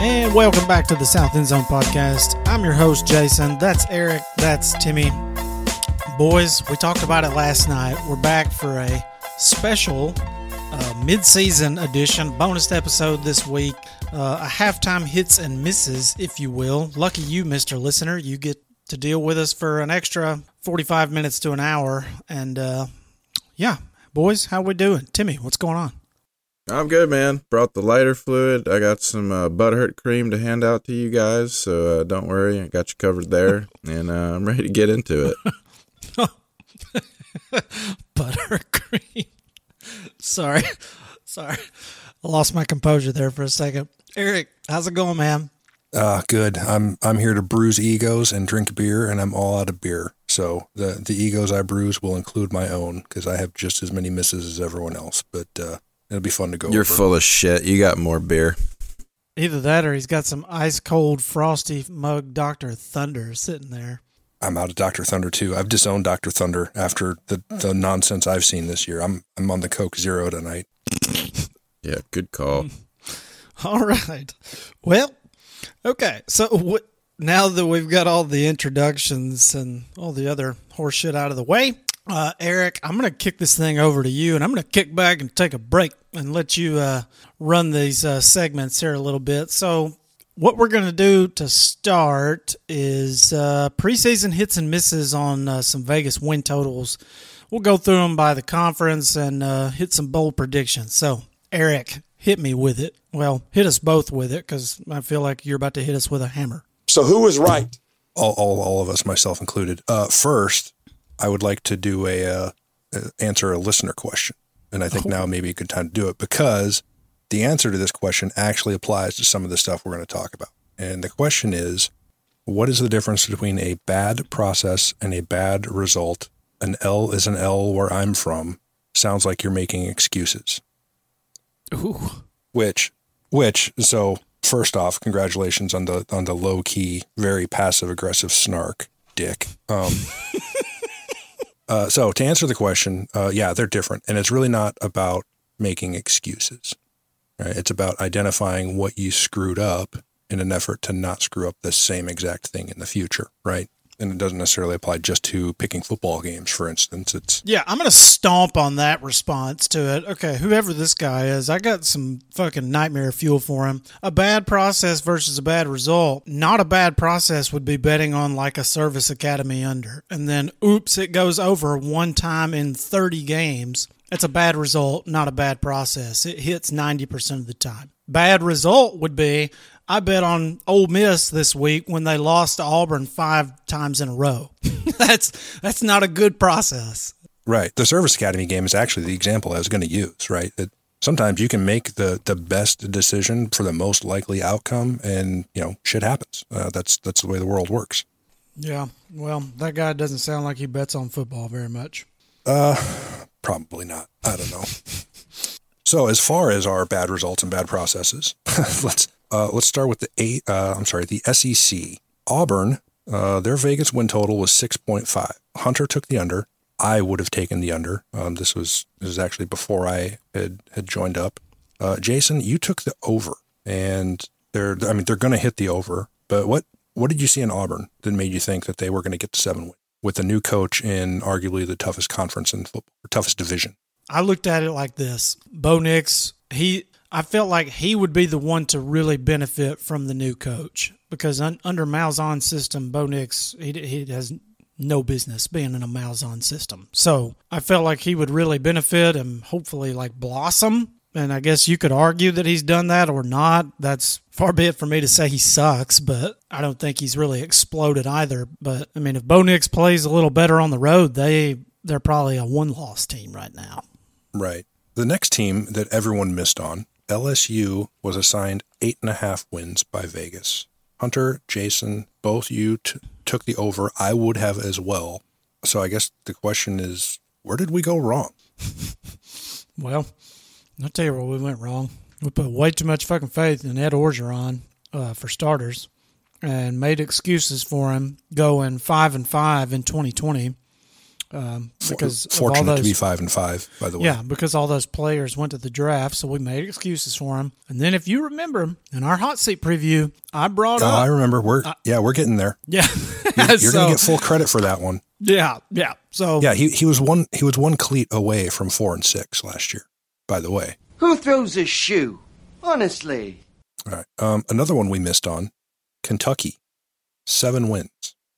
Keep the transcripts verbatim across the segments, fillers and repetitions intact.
And welcome back to the South End Zone Podcast. I'm your host, Jason. That's Eric. That's Timmy. Boys, we talked about it last night. We're back for a special uh, mid-season edition bonus episode this week. Uh, a halftime hits and misses, if you will. Lucky you, Mister Listener. You get to deal with us for an extra forty-five minutes to an hour. And, uh, yeah, boys, how we doing? Timmy, what's going on? I'm good, man. Brought the lighter fluid. I got some uh, butthurt cream to hand out to you guys, so uh, don't worry. I got you covered there, and uh, I'm ready to get into it. Buttercream. Sorry. Sorry. I lost my composure there for a second. Eric, how's it going, man? Uh, good. I'm I'm here to bruise egos and drink beer, and I'm all out of beer. So the, the egos I bruise will include my own, because I have just as many misses as everyone else. But uh, it'll be fun to go You're over. You're full of shit. You got more beer. Either that or he's got some ice-cold, frosty mug Doctor Thunder sitting there. I'm out of Doctor Thunder too. I've disowned Doctor Thunder after the, the nonsense I've seen this year. I'm I'm on the Coke Zero tonight. Yeah, good call. All right. Well, okay. So what, now that we've got all the introductions and all the other horseshit out of the way, uh, Eric, I'm going to kick this thing over to you, and I'm going to kick back and take a break and let you uh, run these uh, segments here a little bit. So what we're going to do to start is uh, preseason hits and misses on uh, some Vegas win totals. We'll go through them by the conference and uh, hit some bold predictions. So, Eric, hit me with it. Well, hit us both with it, because I feel like you're about to hit us with a hammer. So who was right? All, all, all of us, myself included. Uh, first, I would like to do a uh, answer a listener question. And I think oh. now maybe a good time to do it, because the answer to this question actually applies to some of the stuff we're going to talk about. And the question is, what is the difference between a bad process and a bad result? An L is an L where I'm from. Sounds like you're making excuses. Ooh. Which, which, so first off, congratulations on the, on the low key, very passive aggressive snark, dick. Um, uh, so to answer the question, uh, yeah, they're different. And it's really not about making excuses. Right. It's about identifying what you screwed up in an effort to not screw up the same exact thing in the future, right? And it doesn't necessarily apply just to picking football games, for instance. It's yeah, I'm going to stomp on that response to it. Okay, whoever this guy is, I got some fucking nightmare fuel for him. A bad process versus a bad result. Not a bad process would be betting on like a service academy under. And then, oops, it goes over one time in thirty games. That's a bad result, not a bad process. It hits ninety percent of the time. Bad result would be, I bet on Ole Miss this week when they lost to Auburn five times in a row. that's that's not a good process. Right. The Service Academy game is actually the example I was going to use, right? That sometimes you can make the, the best decision for the most likely outcome, and, you know, shit happens. Uh, that's, that's the way the world works. Yeah. Well, that guy doesn't sound like he bets on football very much. Uh... Probably not. I don't know. So as far as our bad results and bad processes, let's uh, let's start with the eight. Uh, I'm sorry, the S E C. Auburn, uh, their Vegas win total was six point five. Hunter took the under. I would have taken the under. Um, this was this was actually before I had, had joined up. Uh, Jason, you took the over, and they're I mean they're going to hit the over. But what what did you see in Auburn that made you think that they were going to get to seven wins with a new coach in arguably the toughest conference in football, or toughest division? I looked at it like this: Bo Nix, he I felt like he would be the one to really benefit from the new coach because un, under Malzahn's system, Bo Nix he he has. no business being in a Malzahn system. So I felt like he would really benefit and hopefully like blossom. And I guess you could argue that he's done that or not. That's far be it for me to say he sucks, but I don't think he's really exploded either. But I mean, if Bo Nix plays a little better on the road, they, they're probably a one loss team right now. Right. The next team that everyone missed on, L S U, was assigned eight and a half wins by Vegas. Hunter, Jason, both you t- took the over. I would have as well. So I guess the question is, where did we go wrong? Well, I'll tell you where we went wrong. We put way too much fucking faith in Ed Orgeron, uh, for starters, and made excuses for him going five and five in twenty twenty. Um, because for, fortunate all those, to be five and five, by the way. Yeah, because all those players went to the draft, so we made excuses for them. And then, if you remember, in our hot seat preview, I brought uh, up. I remember. We're I, yeah, we're getting there. Yeah, you're, you're so, gonna get full credit for that one. Yeah, yeah. So yeah, he he was one he was one cleat away from four and six last year. By the way, who throws a shoe? Honestly. All right. Um, another one we missed on, Kentucky, seven wins.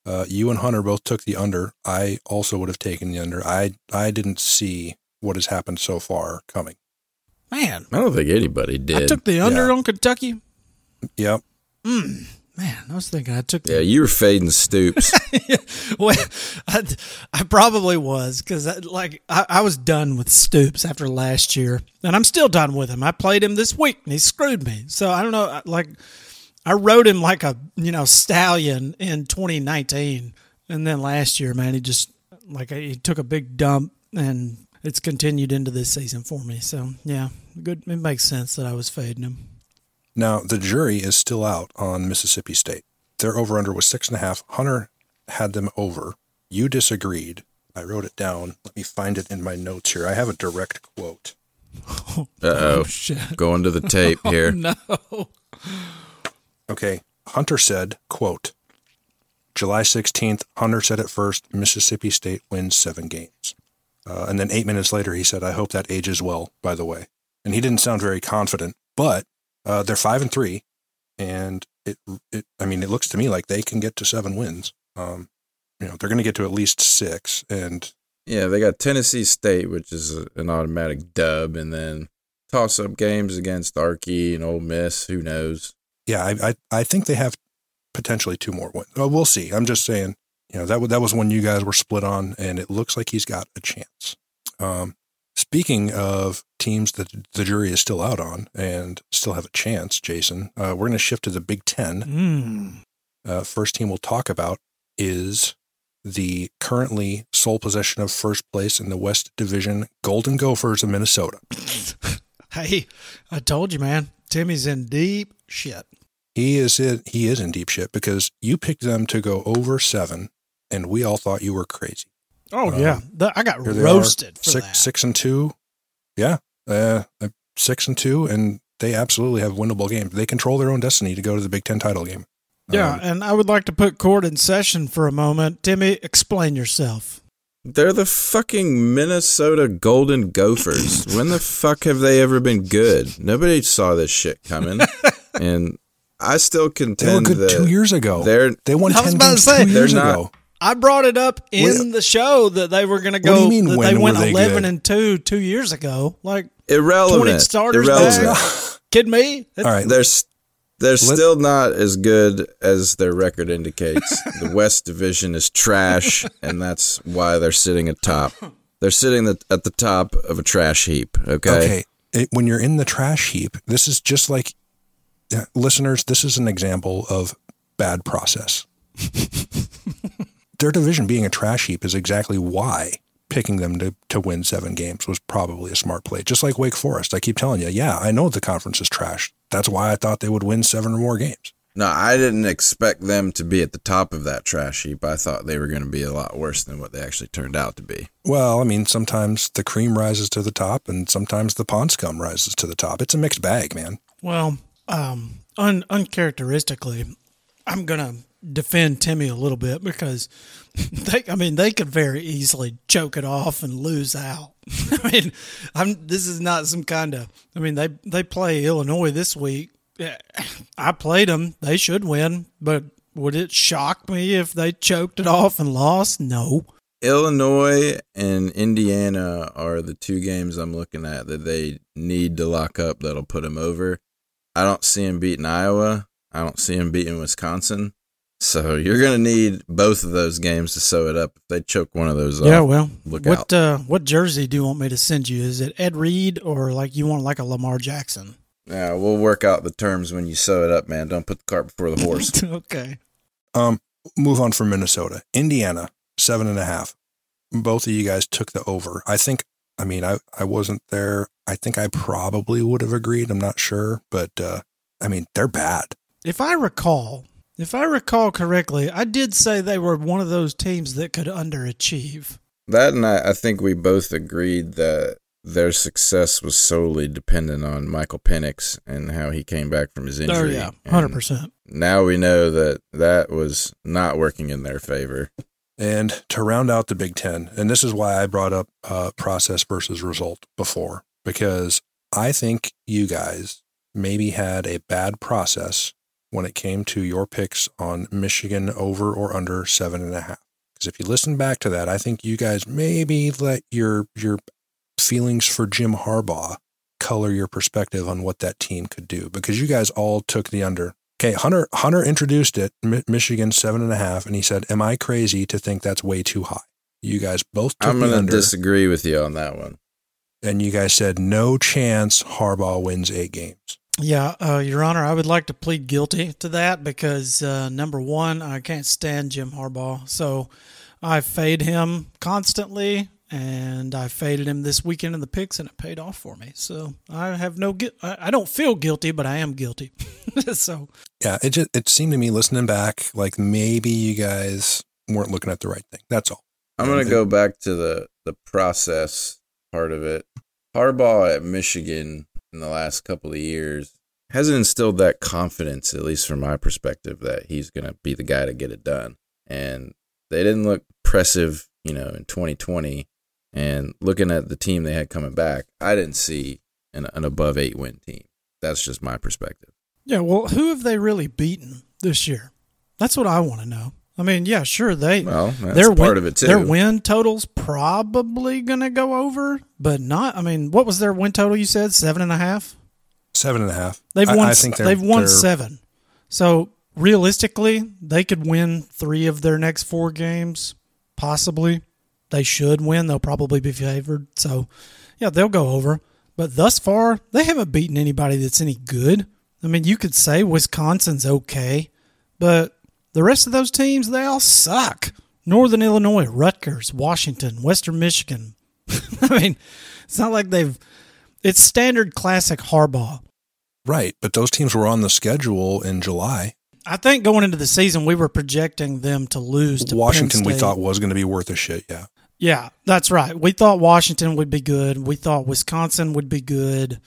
Uh, you and Hunter both took the under. I also would have taken the under. I I didn't see what has happened so far coming. Man. I don't think anybody did. I took the under yeah. on Kentucky. Yep. Mm, man, I was thinking I took the... Yeah, you were fading Stoops. Well, I, I probably was because I, like, I, I was done with Stoops after last year, and I'm still done with him. I played him this week, and he screwed me. So, I don't know, like... I rode him like a, you know, stallion in twenty nineteen. And then last year, man, he just, like, he took a big dump and it's continued into this season for me. So, yeah, good. It makes sense that I was fading him. Now, the jury is still out on Mississippi State. Their over-under was six and a half. Hunter had them over. You disagreed. I wrote it down. Let me find it in my notes here. I have a direct quote. Uh-oh. Oh, shit. Going to the tape here. Oh, no. Okay, Hunter said, quote, July sixteenth, Hunter said it first, Mississippi State wins seven games. Uh, and then eight minutes later, he said, I hope that ages well, by the way. And he didn't sound very confident, but uh, they're five and three. And it, it, I mean, it looks to me like they can get to seven wins. Um, you know, they're going to get to at least six. And yeah, they got Tennessee State, which is an automatic dub. And then toss up games against Arky and Ole Miss. Who knows? Yeah, I, I I think they have potentially two more wins. Well, we'll see. I'm just saying, you know, that w- that was one you guys were split on, and it looks like he's got a chance. Um, speaking of teams that the jury is still out on and still have a chance, Jason, uh, we're going to shift to the Big Ten. Mm. Uh, first team we'll talk about is the currently sole possession of first place in the West Division, Golden Gophers of Minnesota. Hey, I told you, man. Timmy's in deep shit. He is in, he is in deep shit because you picked them to go over seven, and we all thought you were crazy. Oh, um, yeah. The, I got roasted for six, that. Six and two. Yeah. Uh, six and two, and they absolutely have winnable games. They control their own destiny to go to the Big Ten title game. Yeah, um, and I would like to put court in session for a moment. Timmy, explain yourself. They're the fucking Minnesota Golden Gophers. When the fuck have they ever been good? Nobody saw this shit coming. And I still contend they were good that two years ago. They won ten games two years not, ago. I brought it up in when, the show that they were going to go. What do you mean? That they went they eleven good? and two two years ago. Like irrelevant. twenty starters irrelevant. Back. Kidding me? That's, all right, they're they're Let, still not as good as their record indicates. The West Division is trash, and that's why they're sitting atop. They're sitting at the top of a trash heap. Okay. Okay. It, when you're in the trash heap, this is just like. Listeners, this is an example of bad process. Their division being a trash heap is exactly why picking them to, to win seven games was probably a smart play. Just like Wake Forest. I keep telling you, yeah, I know the conference is trash. That's why I thought they would win seven or more games. No, I didn't expect them to be at the top of that trash heap. I thought they were going to be a lot worse than what they actually turned out to be. Well, I mean, sometimes the cream rises to the top and sometimes the pond scum rises to the top. It's a mixed bag, man. Well, um, un- uncharacteristically, I'm going to defend Timmy a little bit because, they, I mean, they could very easily choke it off and lose out. I mean, I'm, this is not some kind of – I mean, they, they play Illinois this week. I played them. They should win, but would it shock me if they choked it off and lost? No. Illinois and Indiana are the two games I'm looking at that they need to lock up that'll put them over. I don't see them beating Iowa. I don't see them beating Wisconsin. So you're going to need both of those games to sew it up. If they choke one of those yeah, off, yeah, well, look what, out. Uh, what jersey do you want me to send you? Is it Ed Reed or like you want like a Lamar Jackson? Yeah, we'll work out the terms when you sew it up, man. Don't put the cart before the horse. Okay. Um, move on from Minnesota. Indiana, seven and a half. Both of you guys took the over. I think, I mean, I, I wasn't there. I think I probably would have agreed. I'm not sure. But, uh, I mean, they're bad. If I recall, if I recall correctly, I did say they were one of those teams that could underachieve. That and I, I think we both agreed that their success was solely dependent on Michael Penix and how he came back from his injury. Oh, yeah, one hundred percent. And now we know that that was not working in their favor. And to round out the Big Ten, and this is why I brought up uh, process versus result before, because I think you guys maybe had a bad process when it came to your picks on Michigan over or under seven and a half. Because if you listen back to that, I think you guys maybe let your your feelings for Jim Harbaugh color your perspective on what that team could do, because you guys all took the under. Okay. Hunter, Hunter introduced it, Mi- Michigan seven and a half. And he said, am I crazy to think that's way too high? You guys both took I'm gonna the under. Disagree with you on that one. And you guys said, no chance Harbaugh wins eight games. Yeah. Uh, Your Honor, I would like to plead guilty to that because uh, number one, I can't stand Jim Harbaugh. So I fade him constantly. And I faded him this weekend in the picks, and it paid off for me. So I have no gu- I don't feel guilty, but I am guilty. So yeah, it just, it seemed to me listening back like maybe you guys weren't looking at the right thing. That's all. I'm gonna go back to the the process part of it. Harbaugh at Michigan in the last couple of years hasn't instilled that confidence, at least from my perspective, that he's gonna be the guy to get it done. And they didn't look impressive, you know, in twenty twenty. And looking at the team they had coming back, I didn't see an, an above eight win team. That's just my perspective. Yeah, well, who have they really beaten this year? That's what I want to know. I mean, yeah, sure, they well, that's their part win, of it too. Their win total's probably going to go over, but not. I mean, what was their win total? You said seven and a half. Seven and a half. They've won. I, I think they've won seven. So realistically, they could win three of their next four games, possibly. They should win. They'll probably be favored. So, yeah, they'll go over. But thus far, they haven't beaten anybody that's any good. I mean, you could say Wisconsin's okay, but the rest of those teams, they all suck. Northern Illinois, Rutgers, Washington, Western Michigan. I mean, it's not like they've – it's standard classic Harbaugh. Right, but those teams were on the schedule in July. I think going into the season, we were projecting them to lose to Washington. We thought was going to be worth a shit, yeah. Yeah, that's right. We thought Washington would be good. We thought Wisconsin would be good.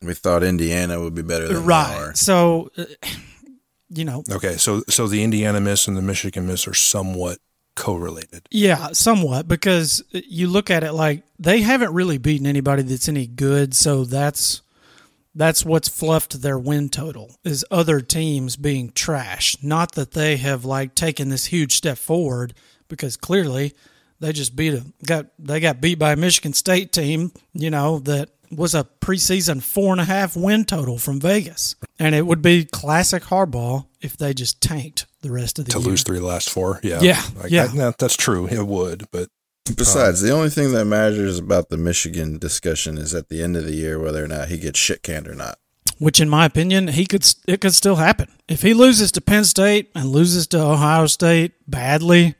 We thought Indiana would be better than right. They are. So, you know. Okay, so so the Indiana miss and the Michigan miss are somewhat correlated. Yeah, somewhat, because you look at it like they haven't really beaten anybody that's any good, so that's that's what's fluffed their win total is other teams being trash. Not that they have like taken this huge step forward, because clearly – They just beat a got they got beat by a Michigan State team, you know, that was a preseason four and a half win total from Vegas. And it would be classic Harbaugh if they just tanked the rest of the to year. To lose three last four. Yeah. Yeah. Like, yeah. I, no, that's true. It would, but besides, um, the only thing that matters about the Michigan discussion is at the end of the year whether or not he gets shit canned or not. Which, in my opinion, he could it could still happen. If he loses to Penn State and loses to Ohio State badly,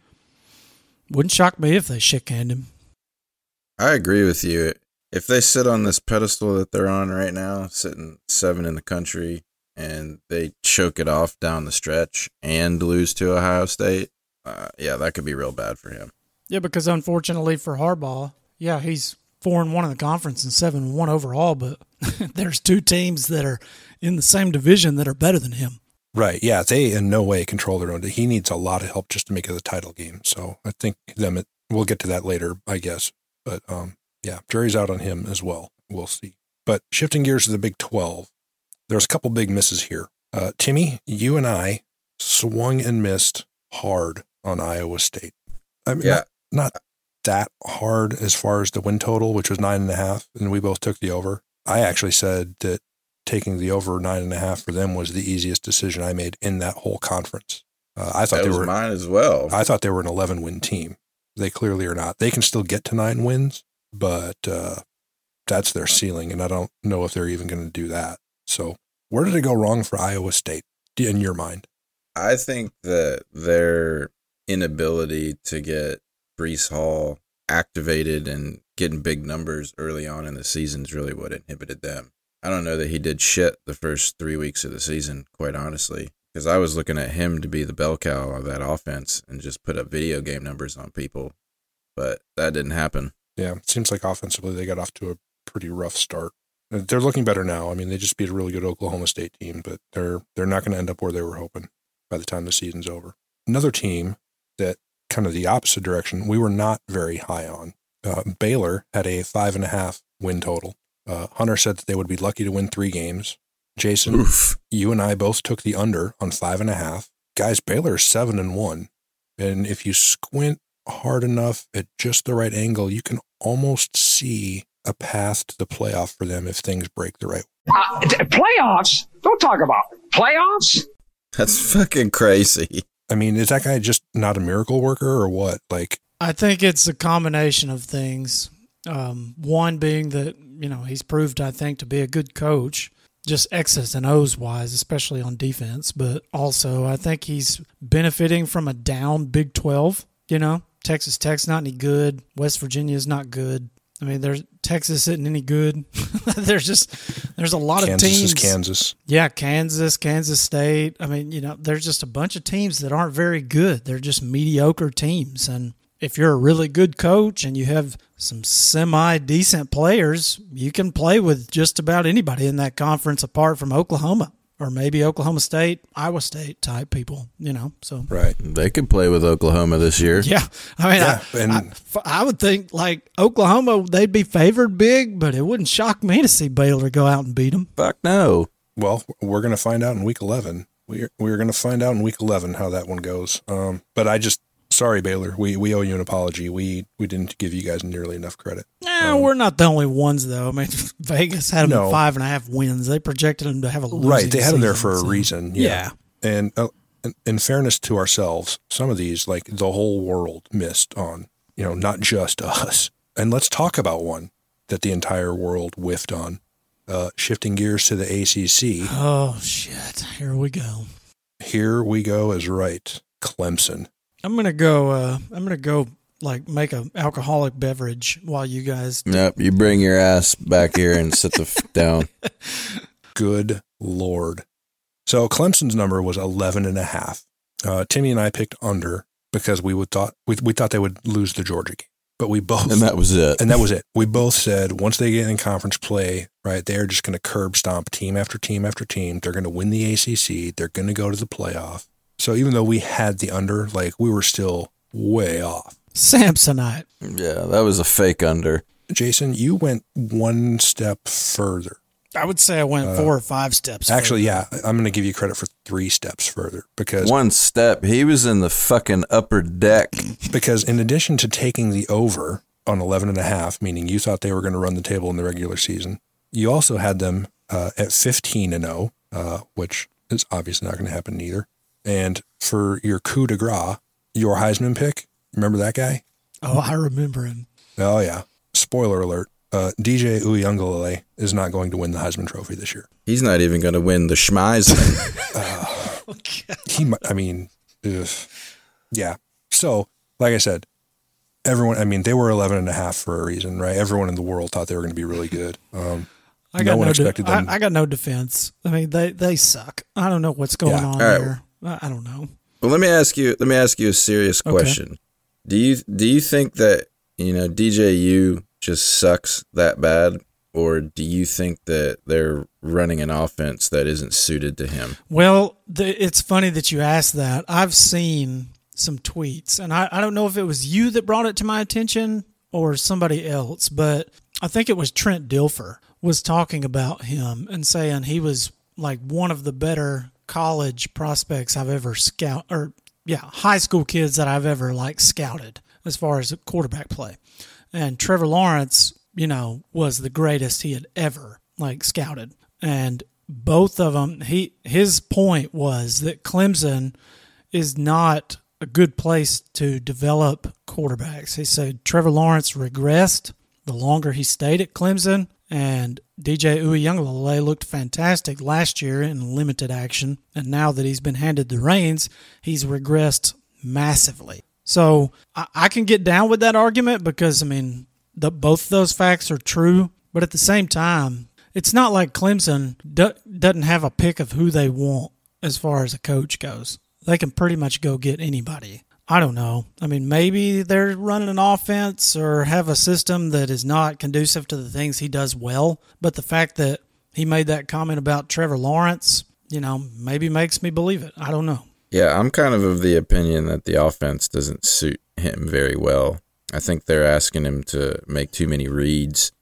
wouldn't shock me if they shit canned him. I agree with you. If they sit on this pedestal that they're on right now, sitting seven in the country, and they choke it off down the stretch and lose to Ohio State, uh, yeah, that could be real bad for him. Yeah, because unfortunately for Harbaugh, yeah, he's four and one in the conference and seven and one overall, but there's two teams that are in the same division that are better than him. Right, yeah, they in no way control their own. He needs a lot of help just to make it a title game. So I think them. It, we'll get to that later, I guess. But um, yeah, jury's out on him as well. We'll see. But shifting gears to the Big twelve, there's a couple big misses here. Uh, Timmy, you and I swung and missed hard on Iowa State. I mean, yeah. not, not that hard as far as the win total, which was nine and a half, and we both took the over. I actually said that taking the over nine and a half for them was the easiest decision I made in that whole conference. Uh, I thought that they was were mine as well. I thought they were an eleven-win team. They clearly are not. They can still get to nine wins, but uh, that's their ceiling, and I don't know if they're even going to do that. So where did it go wrong for Iowa State in your mind? I think that their inability to get Breece Hall activated and getting big numbers early on in the season is really what inhibited them. I don't know that he did shit the first three weeks of the season, quite honestly, because I was looking at him to be the bell cow of that offense and just put up video game numbers on people, but that didn't happen. Yeah, it seems like offensively they got off to a pretty rough start. They're looking better now. I mean, they just beat a really good Oklahoma State team, but they're they're not going to end up where they were hoping by the time the season's over. Another team that kind of the opposite direction we were not very high on. Uh, Baylor had a five and a half win total. Uh, Hunter said that they would be lucky to win three games. Jason, Oof. you and I both took the under on five and a half. Guys, Baylor is seven and one. And if you squint hard enough at just the right angle, you can almost see a path to the playoff for them if things break the right way. Uh, playoffs? Don't talk about it. Playoffs? That's fucking crazy. I mean, is that guy just not a miracle worker or what? Like, I think it's a combination of things. Um, one being that, you know, he's proved, I think, to be a good coach, just X's and O's wise, especially on defense. But also, I think he's benefiting from a down Big twelve. You know, Texas Tech's not any good. West Virginia's not good. I mean, there's Texas isn't any good. there's just there's a lot Kansas of teams. Kansas is Kansas. Yeah, Kansas, Kansas State. I mean, you know, there's just a bunch of teams that aren't very good. They're just mediocre teams. And if you're a really good coach and you have some semi-decent players, you can play with just about anybody in that conference apart from Oklahoma or maybe Oklahoma State, Iowa State type people, you know. So right. They can play with Oklahoma this year. Yeah. I mean, yeah, I, and I, I would think, like, Oklahoma, they'd be favored big, but it wouldn't shock me to see Baylor go out and beat them. Fuck no. Well, we're going to find out in week eleven. We're, we're going to find out in week eleven how that one goes. Um, but I just... Sorry, Baylor. We we owe you an apology. We we didn't give you guys nearly enough credit. Yeah, um, we're not the only ones, though. I mean, Vegas had them no. at five and a half wins. They projected them to have a losing Right, they had them season, there for so. a reason. Yeah. yeah. And uh, in, in fairness to ourselves, some of these, like, the whole world missed on, you know, not just us. And let's talk about one that the entire world whiffed on. Uh, shifting gears to the A C C. Oh, shit. Here we go. Here we go is right. Clemson. I'm gonna go. Uh, I'm gonna go. Like, make an alcoholic beverage while you guys. Do. Nope. You bring your ass back here and sit the f- down. Good Lord. So Clemson's number was eleven and a half. Uh, Timmy and I picked under because we would thought we we thought they would lose the Georgia game, but we both and that was it. And that was it. We both said once they get in conference play, right, they're just gonna curb stomp team after team after team. They're gonna win the A C C. They're gonna go to the playoff. So even though we had the under, like, we were still way off. Samsonite. Yeah, that was a fake under. Jason, you went one step further. I would say I went uh, four or five steps actually, further. Actually, yeah, I'm going to give you credit for three steps further. Because one step. He was in the fucking upper deck. Because in addition to taking the over on eleven and a half, meaning you thought they were going to run the table in the regular season, you also had them uh, at fifteen and oh, uh, which is obviously not going to happen either. And for your coup de grace, your Heisman pick, remember that guy? Oh, I remember him. Oh, yeah. Spoiler alert. Uh, D J Uiagalelei is not going to win the Heisman Trophy this year. He's not even going to win the Schmeisman. uh, oh, he might, I mean, ugh. yeah. So, like I said, everyone, I mean, they were eleven and a half for a reason, right? Everyone in the world thought they were going to be really good. Um, I got no one no expected de- them. I, I got no defense. I mean, they, they suck. I don't know what's going yeah. on right. there. I don't know. Well, let me ask you. Let me ask you a serious question. Okay. Do you do you think that you know D J U just sucks that bad, or do you think that they're running an offense that isn't suited to him? Well, the, it's funny that you asked that. I've seen some tweets, and I, I don't know if it was you that brought it to my attention or somebody else, but I think it was Trent Dilfer was talking about him and saying he was like one of the better college prospects I've ever scout or yeah, high school kids that I've ever like scouted as far as quarterback play. And Trevor Lawrence, you know, was the greatest he had ever like scouted. And both of them, he, his point was that Clemson is not a good place to develop quarterbacks. He said Trevor Lawrence regressed the longer he stayed at Clemson, and D J Uiagalelei looked fantastic last year in limited action, and now that he's been handed the reins, he's regressed massively. So I, I can get down with that argument because, I mean, the, both those facts are true, but at the same time, it's not like Clemson do, doesn't have a pick of who they want as far as a coach goes. They can pretty much go get anybody. I don't know. I mean, maybe they're running an offense or have a system that is not conducive to the things he does well. But the fact that he made that comment about Trevor Lawrence, you know, maybe makes me believe it. I don't know. Yeah, I'm kind of of the opinion that the offense doesn't suit him very well. I think they're asking him to make too many reads,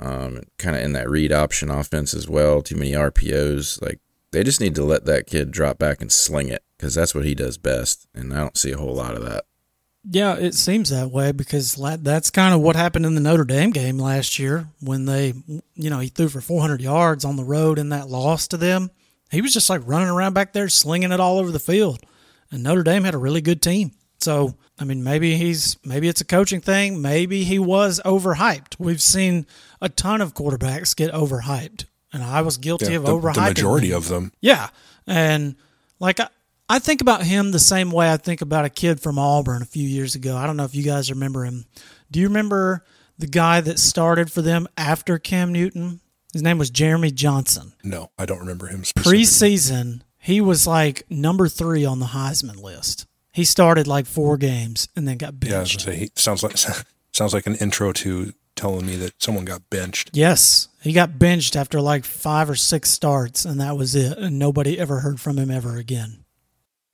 um, kind of in that read option offense as well, too many R P Os. Like, they just need to let that kid drop back and sling it, because that's what he does best, and I don't see a whole lot of that. Yeah, it seems that way, because that's kind of what happened in the Notre Dame game last year when they, you know, he threw for four hundred yards on the road in that loss to them. He was just like running around back there, slinging it all over the field, and Notre Dame had a really good team. So, I mean, maybe he's maybe it's a coaching thing. Maybe he was overhyped. We've seen a ton of quarterbacks get overhyped, and I was guilty yeah, of the, overhyping. The majority him. of them. Yeah, and like I, I think about him the same way I think about a kid from Auburn a few years ago. I don't know if you guys remember him. Do you remember the guy that started for them after Cam Newton? His name was Jeremy Johnson. No, I don't remember him specifically. Preseason, he was like number three on the Heisman list. He started like four games and then got benched. Yeah, I was gonna say, he sounds like sounds like an intro to telling me that someone got benched. Yes, he got benched after like five or six starts, and that was it. And nobody ever heard from him ever again.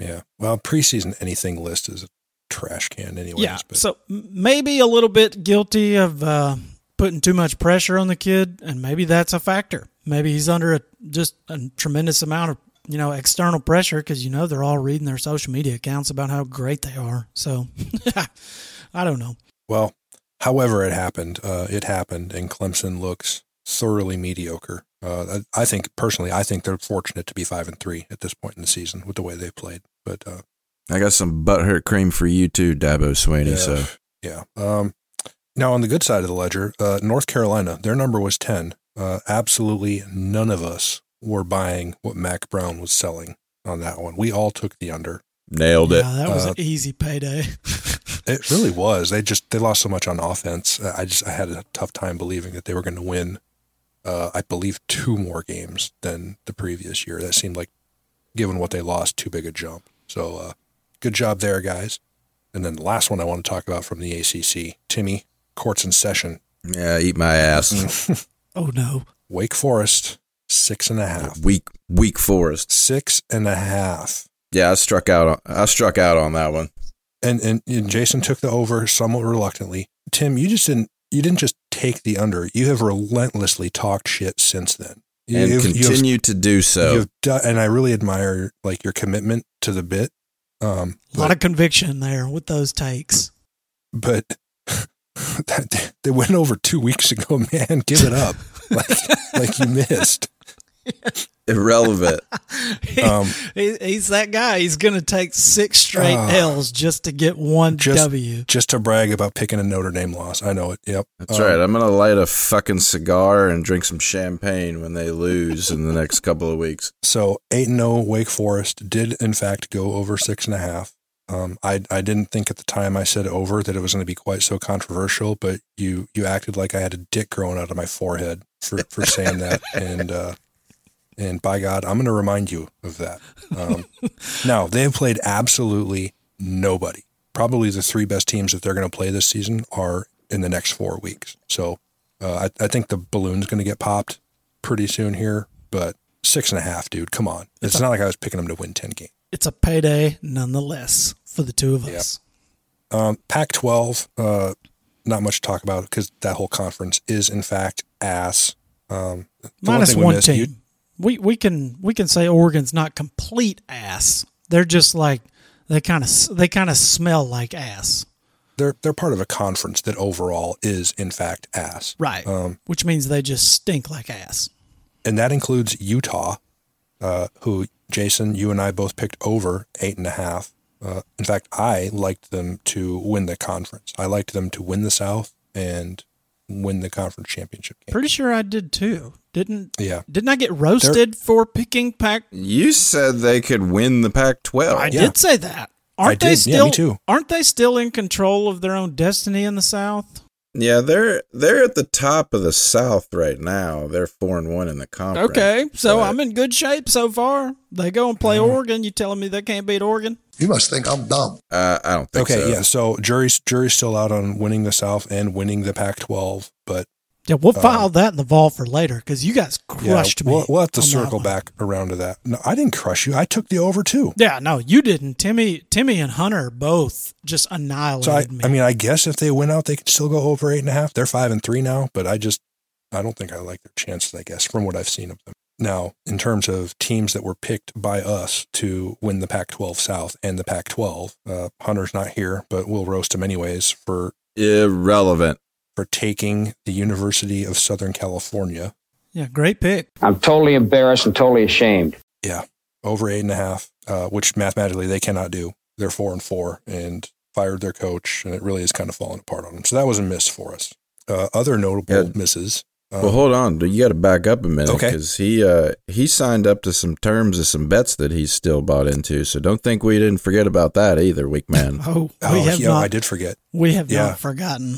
Yeah. Well, preseason anything list is a trash can anyways. Yeah, but. So maybe a little bit guilty of uh, putting too much pressure on the kid, and maybe that's a factor. Maybe he's under a, just a tremendous amount of, you know, external pressure because, you know, they're all reading their social media accounts about how great they are. So, I don't know. Well, however it happened, uh, it happened, and Clemson looks thoroughly mediocre. Uh, I think personally, I think they're fortunate to be five and three at this point in the season with the way they played. But uh, I got some butthurt cream for you too, Dabo Swinney. Yeah, so yeah. Um, now on the good side of the ledger, uh, North Carolina, their number was ten. Uh, absolutely none of us were buying what Mac Brown was selling on that one. We all took the under. Nailed it. Yeah, that was uh, an easy payday. It really was. They just they lost so much on offense. I just I had a tough time believing that they were going to win. Uh, I believe two more games than the previous year. That seemed like, given what they lost, too big a jump. So uh, good job there, guys. And then the last one I want to talk about from the A C C, Timmy, court's in session. Yeah, eat my ass. Oh, no. Wake Forest, six and a half. Weak, weak Forest. Six and a half. Yeah, I struck out on, I struck out on that one. And, and and Jason took the over somewhat reluctantly. Tim, you just didn't. You didn't just take the under. You have relentlessly talked shit since then. You, and continue have, to do so. You've done, and I really admire like your commitment to the bit. Um, a lot but, of conviction there with those takes. But that, they went over two weeks ago, man. Give it up. like, like you missed. Irrelevant. he, um, he, he's that guy. He's going to take six straight uh, L's just to get one just, W. Just to brag about picking a Notre Dame loss. I know it. Yep. That's um, right. I'm going to light a fucking cigar and drink some champagne when they lose in the next couple of weeks. So eight and oh Wake Forest did, in fact, go over six and a half. Um, I I didn't think at the time I said over that it was going to be quite so controversial, but you, you acted like I had a dick growing out of my forehead for, for saying that. And, uh, and by God, I'm going to remind you of that. Um, now, they have played absolutely nobody. Probably the three best teams that they're going to play this season are in the next four weeks. So uh, I, I think the balloon's going to get popped pretty soon here, but six and a half, dude, come on. It's, it's not a, like I was picking them to win ten games. It's a payday nonetheless for the two of us. Yeah. Um, Pac twelve, uh, not much to talk about because that whole conference is, in fact, ass. Um, Minus one, we one missed, team. We we can we can say Oregon's not complete ass. They're just like they kind of they kind of smell like ass. They're they're part of a conference that overall is in fact ass, right? Um, Which means they just stink like ass. And that includes Utah, uh, who Jason, you and I both picked over eight and a half. Uh, in fact, I liked them to win the conference. I liked them to win the South and win the conference championship game. Pretty sure I did too. Didn't yeah. Didn't I get roasted They're, for picking Pac? You said they could win the Pac twelve. I yeah. did say that. Aren't I they did. still? Yeah, me too. Aren't they still in control of their own destiny in the South? Yeah, they're they're at the top of the South right now. They're four and one in the conference. Okay, so but, I'm in good shape so far. They go and play uh, Oregon. You telling me they can't beat Oregon? You must think I'm dumb. Uh, I don't think okay, so. Okay, yeah. So jury's jury's still out on winning the South and winning the Pac twelve, but yeah, we'll um, file that in the vault for later because you guys crushed yeah, we'll, me. We'll have to circle back around to that. No, I didn't crush you. I took the over too. Yeah, no, you didn't. Timmy, Timmy, and Hunter both just annihilated so I, me. I mean, I guess if they win out, they could still go over eight and a half. They're five and three now, but I just, I don't think I like their chances. I guess from what I've seen of them. Now, in terms of teams that were picked by us to win the Pac twelve South and the Pac twelve, uh, Hunter's not here, but we'll roast him anyways for irrelevant for taking the University of Southern California. Yeah, great pick. I'm totally embarrassed and totally ashamed. Yeah, over eight and a half, uh, which mathematically they cannot do. They're four and four and fired their coach, and it really is kind of falling apart on them. So that was a miss for us. Uh, other notable yeah. misses. Um, well, hold on. You got to back up a minute because okay. he uh, he signed up to some terms of some bets that he's still bought into. So don't think we didn't forget about that either, weak man. oh, oh, we have yeah, not, I did forget. We have yeah. not forgotten.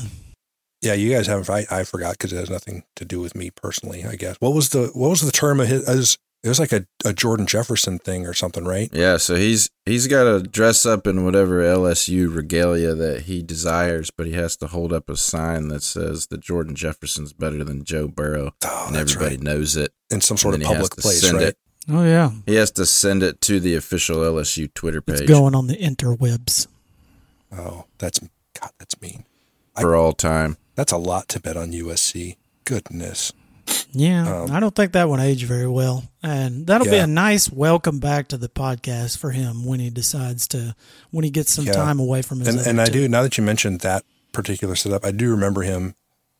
Yeah, you guys haven't. I, I forgot because it has nothing to do with me personally, I guess. What was the what was the term of his? his it was like a, a Jordan Jefferson thing or something, right? Yeah. So he's he's got to dress up in whatever L S U regalia that he desires, but he has to hold up a sign that says that Jordan Jefferson's better than Joe Burrow, oh, and everybody right. knows it. In some sort of public place, right? It. Oh yeah. He has to send it to the official L S U Twitter page. It's going on the interwebs. Oh, that's God. That's mean. For I, all time. That's a lot to bet on U S C. Goodness. Yeah, um, I don't think that one aged very well. And that'll yeah. be a nice welcome back to the podcast for him when he decides to, when he gets some yeah. time away from his And, and I do, now that you mentioned that particular setup, I do remember him,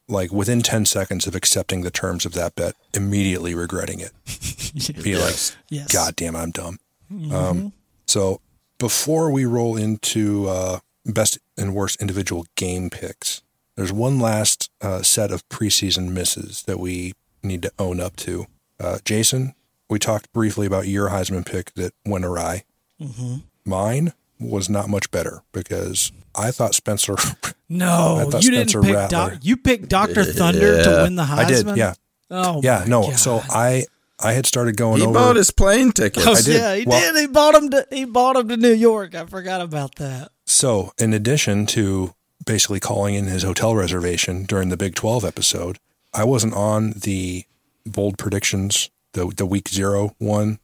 like, within ten seconds of accepting the terms of that bet, immediately regretting it. Be yes. like, yes. God damn, I'm dumb. Mm-hmm. Um, so before we roll into uh, best and worst individual game picks, there's one last uh, set of preseason misses that we need to own up to. Uh, Jason, we talked briefly about your Heisman pick that went awry. Mm-hmm. Mine was not much better because I thought Spencer. No, I thought you Spencer didn't pick. Doc, you picked Doctor Thunder yeah. to win the Heisman. I did. Yeah. Oh. Yeah. No. God. So I I had started going. He over. He bought his plane ticket. Oh, I did. Yeah, he well, did. He bought him to he bought him to New York. I forgot about that. So in addition to basically calling in his hotel reservation during the Big twelve episode, I wasn't on the bold predictions, the the week zero one,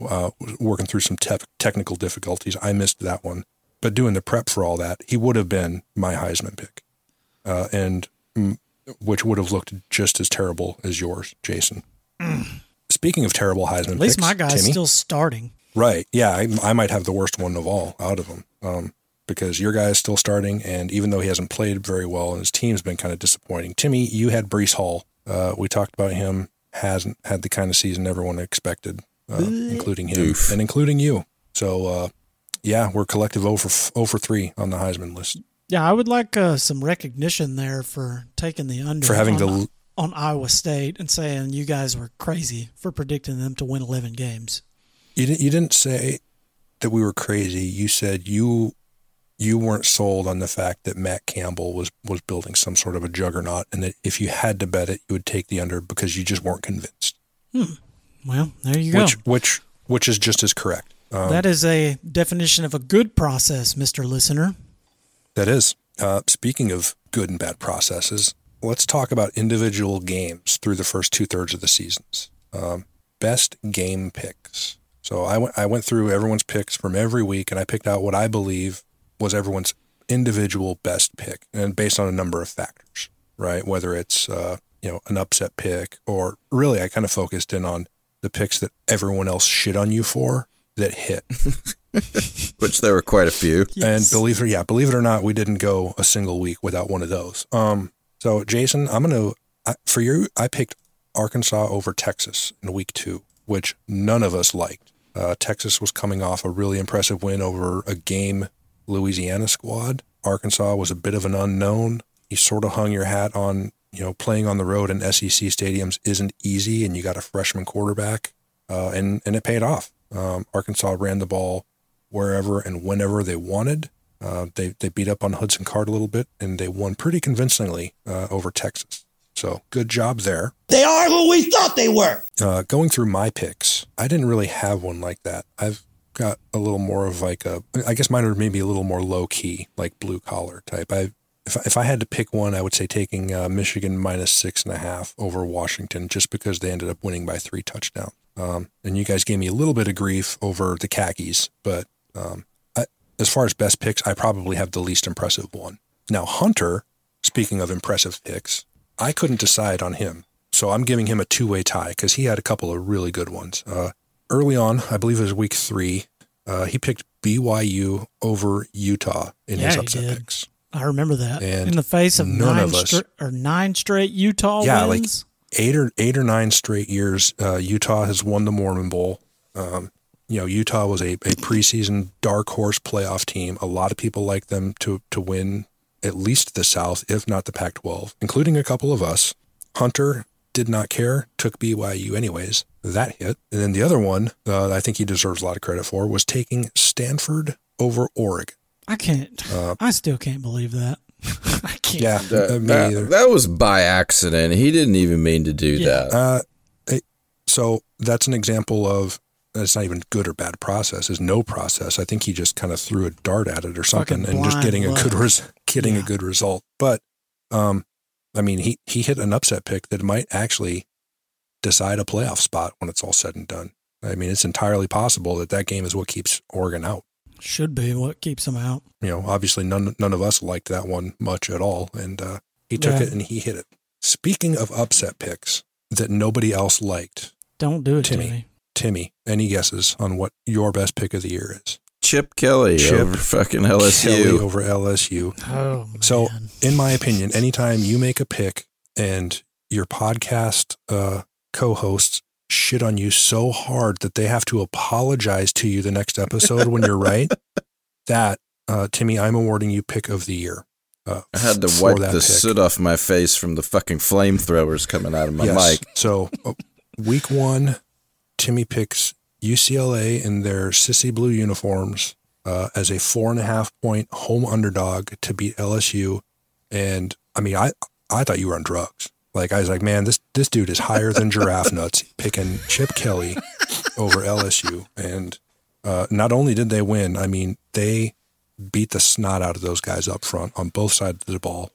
uh, working through some te- technical difficulties. I missed that one. But doing the prep for all that, he would have been my Heisman pick, uh, and which would have looked just as terrible as yours, Jason. Mm. Speaking of terrible Heisman picks, at least picks, my guy's Timmy, still starting. Right, yeah, I, I might have the worst one of all out of them. Um, because your guy is still starting, and even though he hasn't played very well and his team's been kind of disappointing. Timmy, you had Breece Hall. Uh, we talked about him. Hasn't had the kind of season everyone expected, uh, including him Oof. and including you. So, uh, yeah, we're collective oh for three on the Heisman list. Yeah, I would like uh, some recognition there for taking the under for having on, the... on Iowa State and saying you guys were crazy for predicting them to win eleven games. You didn't, you didn't say that we were crazy. You said you you weren't sold on the fact that Matt Campbell was, was building some sort of a juggernaut, and that if you had to bet it, you would take the under because you just weren't convinced. Hmm. Well, there you which, go. Which which is just as correct. Um, that is a definition of a good process, Mister Listener. That is. Uh, speaking of good and bad processes, let's talk about individual games through the first two-thirds of the seasons. Um, best game picks. So I went, I went through everyone's picks from every week, and I picked out what I believe was everyone's individual best pick, and based on a number of factors, right? Whether it's uh, you know an upset pick, or really I kind of focused in on the picks that everyone else shit on you for that hit. Which there were quite a few. Yes. And believe it, yeah, believe it or not, we didn't go a single week without one of those. Um, so Jason, I'm going to, for you, I picked Arkansas over Texas in week two, which none of us liked. Uh, Texas was coming off a really impressive win over a game Louisiana squad. Arkansas was a bit of an unknown. You sort of hung your hat on, you know, playing on the road in S E C stadiums isn't easy, and you got a freshman quarterback, uh, and, and it paid off. Um, Arkansas ran the ball wherever and whenever they wanted. Uh, they they beat up on Hudson Card a little bit, and they won pretty convincingly uh, over Texas. So good job there. They are who we thought they were. Uh, going through my picks, I didn't really have one like that. I've got a little more of like a, I guess mine are maybe a little more low key, like blue collar type. I if if I had to pick one, I would say taking uh, Michigan minus six and a half over Washington, just because they ended up winning by three touchdowns. Um, and you guys gave me a little bit of grief over the khakis, but. Um, I, as far as best picks, I probably have the least impressive one. Now, Hunter, speaking of impressive picks, I couldn't decide on him. So I'm giving him a two-way tie because he had a couple of really good ones. Uh, early on, I believe it was week three, uh, he picked B Y U over Utah in yeah, his upset picks. I remember that. And in the face of none nine, of us, stra- or nine straight Utah yeah, wins? Yeah, like eight or, eight or nine straight years, uh, Utah has won the Mormon Bowl. Um You know, Utah was a, a preseason dark horse playoff team. A lot of people like them to to win at least the South, if not the Pac twelve, including a couple of us. Hunter did not care, took B Y U anyways. That hit. And then the other one uh, I think he deserves a lot of credit for was taking Stanford over Oregon. I can't. Uh, I still can't believe that. I can't. Yeah, that, me that, either. That was by accident. He didn't even mean to do yeah. that. Uh, it, so that's an example of it's not even good or bad process. It's no process. I think he just kind of threw a dart at it or something and just getting luck. a good res- getting yeah. a good result. But, um, I mean, he, he hit an upset pick that might actually decide a playoff spot when it's all said and done. I mean, it's entirely possible that that game is what keeps Oregon out. Should be what keeps them out. You know, obviously none none of us liked that one much at all, and uh, he took yeah. it and he hit it. Speaking of upset picks that nobody else liked. Don't do it, Timmy. Timmy. Timmy, any guesses on what your best pick of the year is? Chip Kelly Chip over fucking L S U. Kelly over L S U. Oh, man. So, in my opinion, anytime you make a pick and your podcast uh, co-hosts shit on you so hard that they have to apologize to you the next episode when you're right, that, uh, Timmy, I'm awarding you pick of the year. Uh, I had to wipe the pick. soot off my face from the fucking flamethrowers coming out of my yes. mic. So, uh, week one... Timmy picks U C L A in their sissy blue uniforms uh, as a four and a half point home underdog to beat L S U. And I mean, I, I thought you were on drugs. Like I was like, man, this, this dude is higher than giraffe nuts picking Chip Kelly over L S U. And uh, not only did they win, I mean, they beat the snot out of those guys up front on both sides of the ball.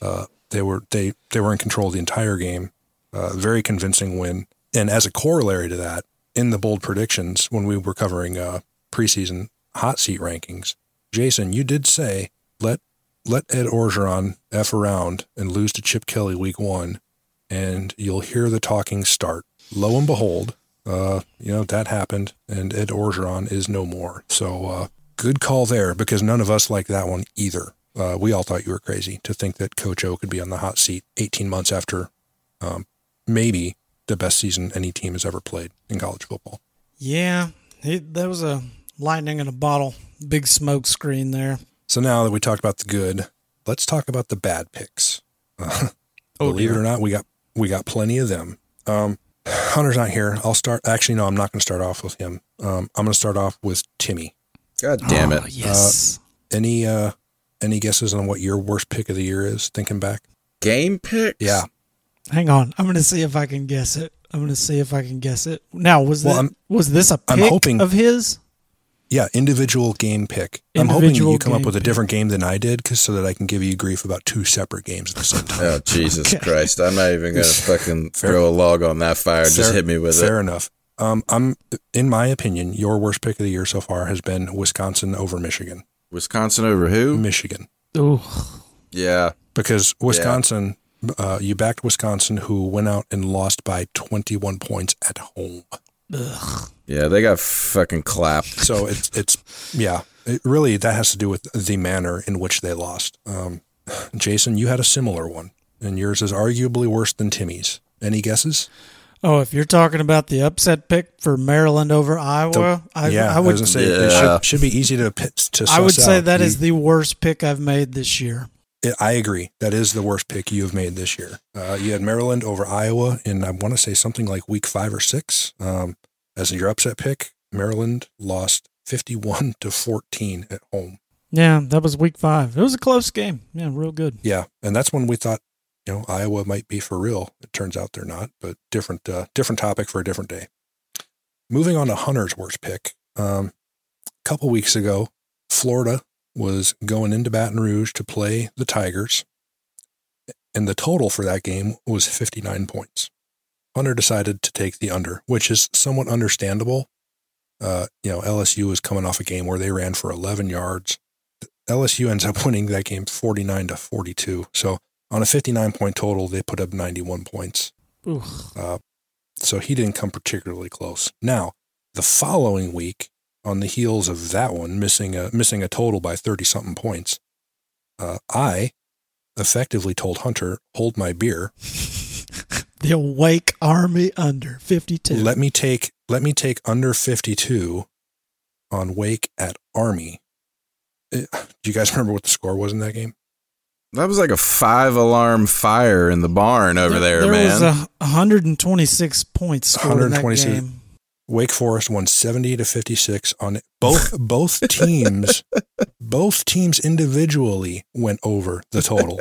Uh, they were, they, they were in control the entire game. Uh, very convincing win. And as a corollary to that, in the bold predictions, when we were covering uh, preseason hot seat rankings, Jason, you did say, let let Ed Orgeron F around and lose to Chip Kelly week one, and you'll hear the talking start. Lo and behold, uh, you know, that happened, and Ed Orgeron is no more. So uh, good call there, because none of us like that one either. Uh, we all thought you were crazy to think that Coach O could be on the hot seat eighteen months after um, maybe the best season any team has ever played in college football. Yeah, it, that was a lightning in a bottle, big smoke screen there. So now that we talked about the good, let's talk about the bad picks. Uh, oh, believe dear. it or not, we got we got plenty of them. Um, Hunter's not here. I'll start. Actually, no, I'm not going to start off with him. Um, I'm going to start off with Timmy. God damn oh, it! Yes, uh, Any uh, any guesses on what your worst pick of the year is, thinking back? Game picks? Yeah. Hang on. I'm going to see if I can guess it. I'm going to see if I can guess it. Now, was well, that, was this a pick I'm hoping, of his? Yeah, individual game pick. Individual I'm hoping you come up with a different pick. Game than I did, cause so that I can give you grief about two separate games at the same time. Oh, Jesus okay. Christ. I'm not even going to fucking throw a log on that fire. Fair, Just hit me with fair it. Fair enough. Um, I'm, in my opinion, your worst pick of the year so far has been Wisconsin over Michigan. Wisconsin over who? Michigan. Ooh. Yeah. Because Wisconsin... Yeah. Uh, you backed Wisconsin, who went out and lost by twenty-one points at home. Ugh. Yeah, they got fucking clapped. So it's, it's yeah, it really, that has to do with the manner in which they lost. Um, Jason, you had a similar one, and yours is arguably worse than Timmy's. Any guesses? Oh, if you're talking about the upset pick for Maryland over Iowa, the, I, yeah, I would I was gonna say yeah. it should, should be easy to pit, to. I would say out. that you, is the worst pick I've made this year. I agree. That is the worst pick you have made this year. Uh, you had Maryland over Iowa, and I want to say something like week five or six um, as your upset pick. Maryland lost fifty-one to fourteen at home. Yeah, that was week five. It was a close game. Yeah, real good. Yeah, and that's when we thought, you know, Iowa might be for real. It turns out they're not, but different, uh, different topic for a different day. Moving on to Hunter's worst pick. Um, a couple weeks ago, Florida was going into Baton Rouge to play the Tigers, and the total for that game was fifty-nine points. Hunter decided to take the under, which is somewhat understandable. Uh, you know, L S U is coming off a game where they ran for eleven yards. L S U ends up winning that game forty-nine to forty-two. So on a fifty-nine point total, they put up ninety-one points. Uh, so he didn't come particularly close. Now, the following week, on the heels of that one, missing a missing a total by thirty-something points, uh, I effectively told Hunter, hold my beer. The Wake Army under fifty-two. Let me take let me take under fifty-two on Wake at Army. It, do you guys remember what the score was in that game? That was like a five-alarm fire in the barn over there, there, there man. There was a one hundred twenty-six points scored in that game. Wake Forest won seventy to fifty-six on it. Both both teams both teams individually went over the total.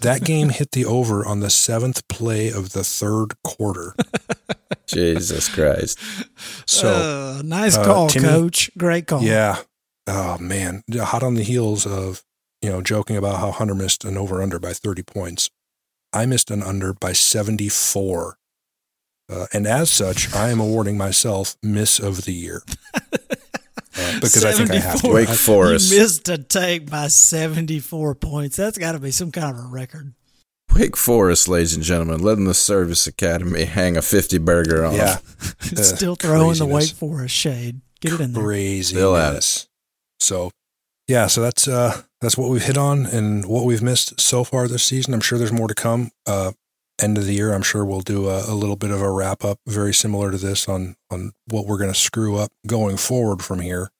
That game hit the over on the seventh play of the third quarter. Jesus Christ. So uh, nice call, uh, Timmy, coach. Great call. Yeah. Oh man, hot on the heels of, you know, joking about how Hunter missed an over under by thirty points. I missed an under by seventy-four. Uh, and as such, I am awarding myself Miss of the Year. Uh, because I think I have to. Wake Forest. You missed a take by seventy-four points. That's got to be some kind of a record. Wake Forest, ladies and gentlemen, letting the Service Academy hang a fifty-burger on. Yeah. Still throwing the Wake Forest shade. Get it in there. Crazy. Still at us. So, yeah, so that's, uh, that's what we've hit on and what we've missed so far this season. I'm sure there's more to come. Uh, End of the year, I'm sure we'll do a, a little bit of a wrap up, very similar to this, on on what we're going to screw up going forward from here.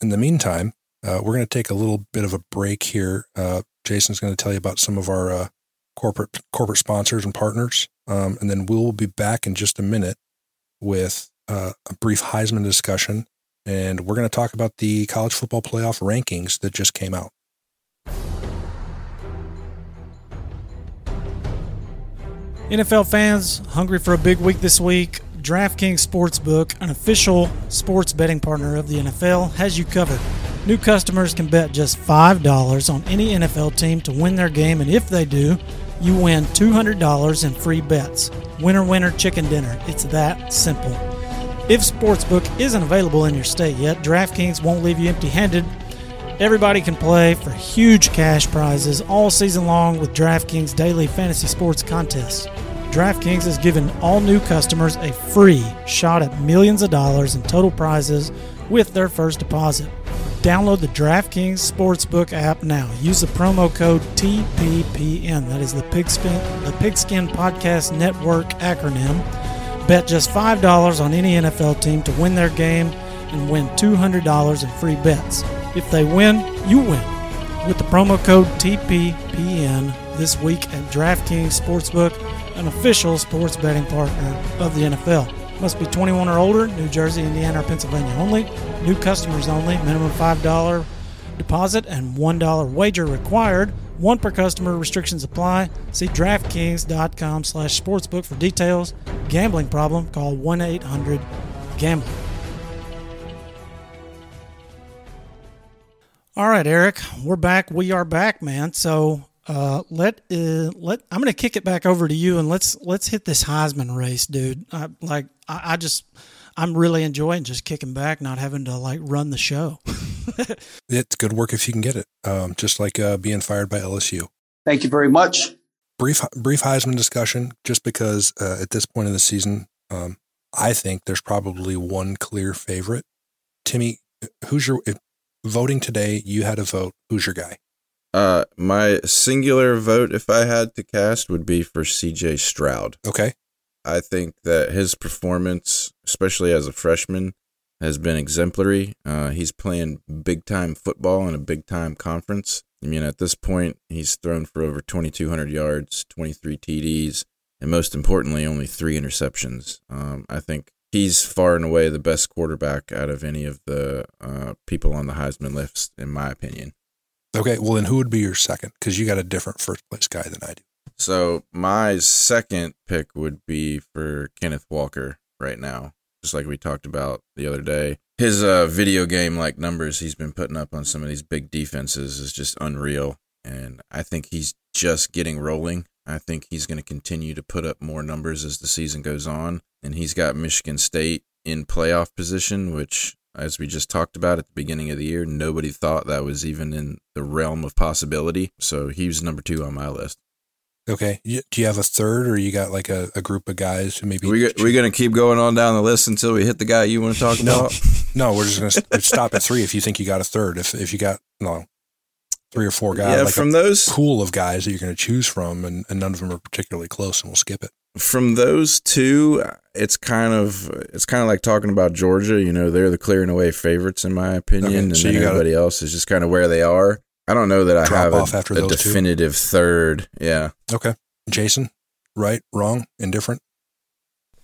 In the meantime, uh, we're going to take a little bit of a break here. Uh, Jason's going to tell you about some of our uh, corporate corporate sponsors and partners, um, and then we'll be back in just a minute with uh, a brief Heisman discussion, and we're going to talk about the college football playoff rankings that just came out. N F L fans, hungry for a big week this week? DraftKings Sportsbook, an official sports betting partner of the N F L, has you covered. New customers can bet just five dollars on any N F L team to win their game, and if they do, you win two hundred dollars in free bets. Winner, winner, chicken dinner. It's that simple. If Sportsbook isn't available in your state yet, DraftKings won't leave you empty-handed. Everybody can play for huge cash prizes all season long with DraftKings Daily Fantasy Sports Contest. DraftKings is giving all new customers a free shot at millions of dollars in total prizes with their first deposit. Download the DraftKings Sportsbook app now. Use the promo code T P P N, that is the Pigskin, the Pigskin Podcast Network acronym. Bet just five dollars on any N F L team to win their game and win two hundred dollars in free bets. If they win, you win. With the promo code T P P N this week at DraftKings Sportsbook, an official sports betting partner of the N F L. Must be twenty-one or older, New Jersey, Indiana, or Pennsylvania only. New customers only, minimum five dollars Deposit and one dollar wager required. One per customer. Restrictions apply. See DraftKings.com slash sportsbook for details. Gambling problem? Call one eight hundred gambler. All right, Eric, we're back. We are back, man. So uh, let uh, let I'm going to kick it back over to you, and let's let's hit this Heisman race, dude. I, like I, I just I'm really enjoying just kicking back, not having to like run the show. It's good work if you can get it. Um, just like uh, being fired by L S U. Thank you very much. Brief brief Heisman discussion, just because uh, at this point in the season, um, I think there's probably one clear favorite. Timmy, who's your if, voting today, you had a vote. Who's your guy? Uh, my singular vote, if I had to cast, would be for C J Stroud. Okay. I think that his performance, especially as a freshman, has been exemplary. Uh, he's playing big-time football in a big-time conference. I mean, at this point, he's thrown for over twenty-two hundred yards, twenty-three T Ds, and most importantly, only three interceptions. Um, I think he's far and away the best quarterback out of any of the uh, people on the Heisman list, in my opinion. Okay, well, then who would be your second? Because you got a different first-place guy than I do. So my second pick would be for Kenneth Walker right now, just like we talked about the other day. His uh, video game-like numbers he's been putting up on some of these big defenses is just unreal, and I think he's just getting rolling. I think he's going to continue to put up more numbers as the season goes on. And he's got Michigan State in playoff position, which, as we just talked about at the beginning of the year, nobody thought that was even in the realm of possibility. So he was number two on my list. Okay. Do you have a third, or you got like a, a group of guys who maybe... We're we going to keep going on down the list until we hit the guy you want to talk about? No, we're just going to stop at three if you think you got a third. If if you got... no. Three or four guys, yeah, like from a those, pool of guys that you're going to choose from, and, and none of them are particularly close, and we'll skip it. From those two, it's kind of it's kind of like talking about Georgia. You know, they're the clear and away favorites, in my opinion, okay, and so then everybody else is just kind of where they are. I don't know that I have a, after a definitive two. Third. Yeah. Okay. Jason, right, wrong, indifferent?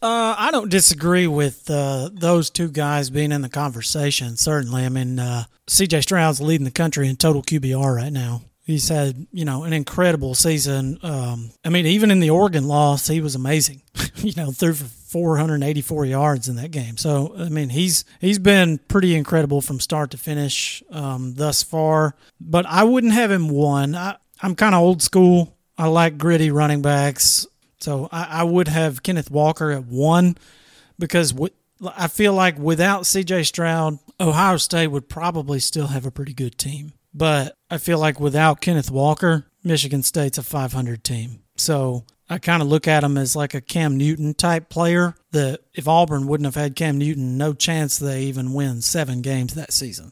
Uh, I don't disagree with uh, those two guys being in the conversation, certainly. I mean, uh, C J Stroud's leading the country in total Q B R right now. He's had, you know, an incredible season. Um, I mean, even in the Oregon loss, he was amazing. you know, threw for four hundred eighty-four yards in that game. So, I mean, he's he's been pretty incredible from start to finish um, thus far. But I wouldn't have him one. I, I'm kind of old school. I like gritty running backs. So I, I would have Kenneth Walker at one, because w- I feel like without C J Stroud, Ohio State would probably still have a pretty good team. But I feel like without Kenneth Walker, Michigan State's a five hundred team. So I kind of look at him as like a Cam Newton type player, that if Auburn wouldn't have had Cam Newton, no chance they even win seven games that season.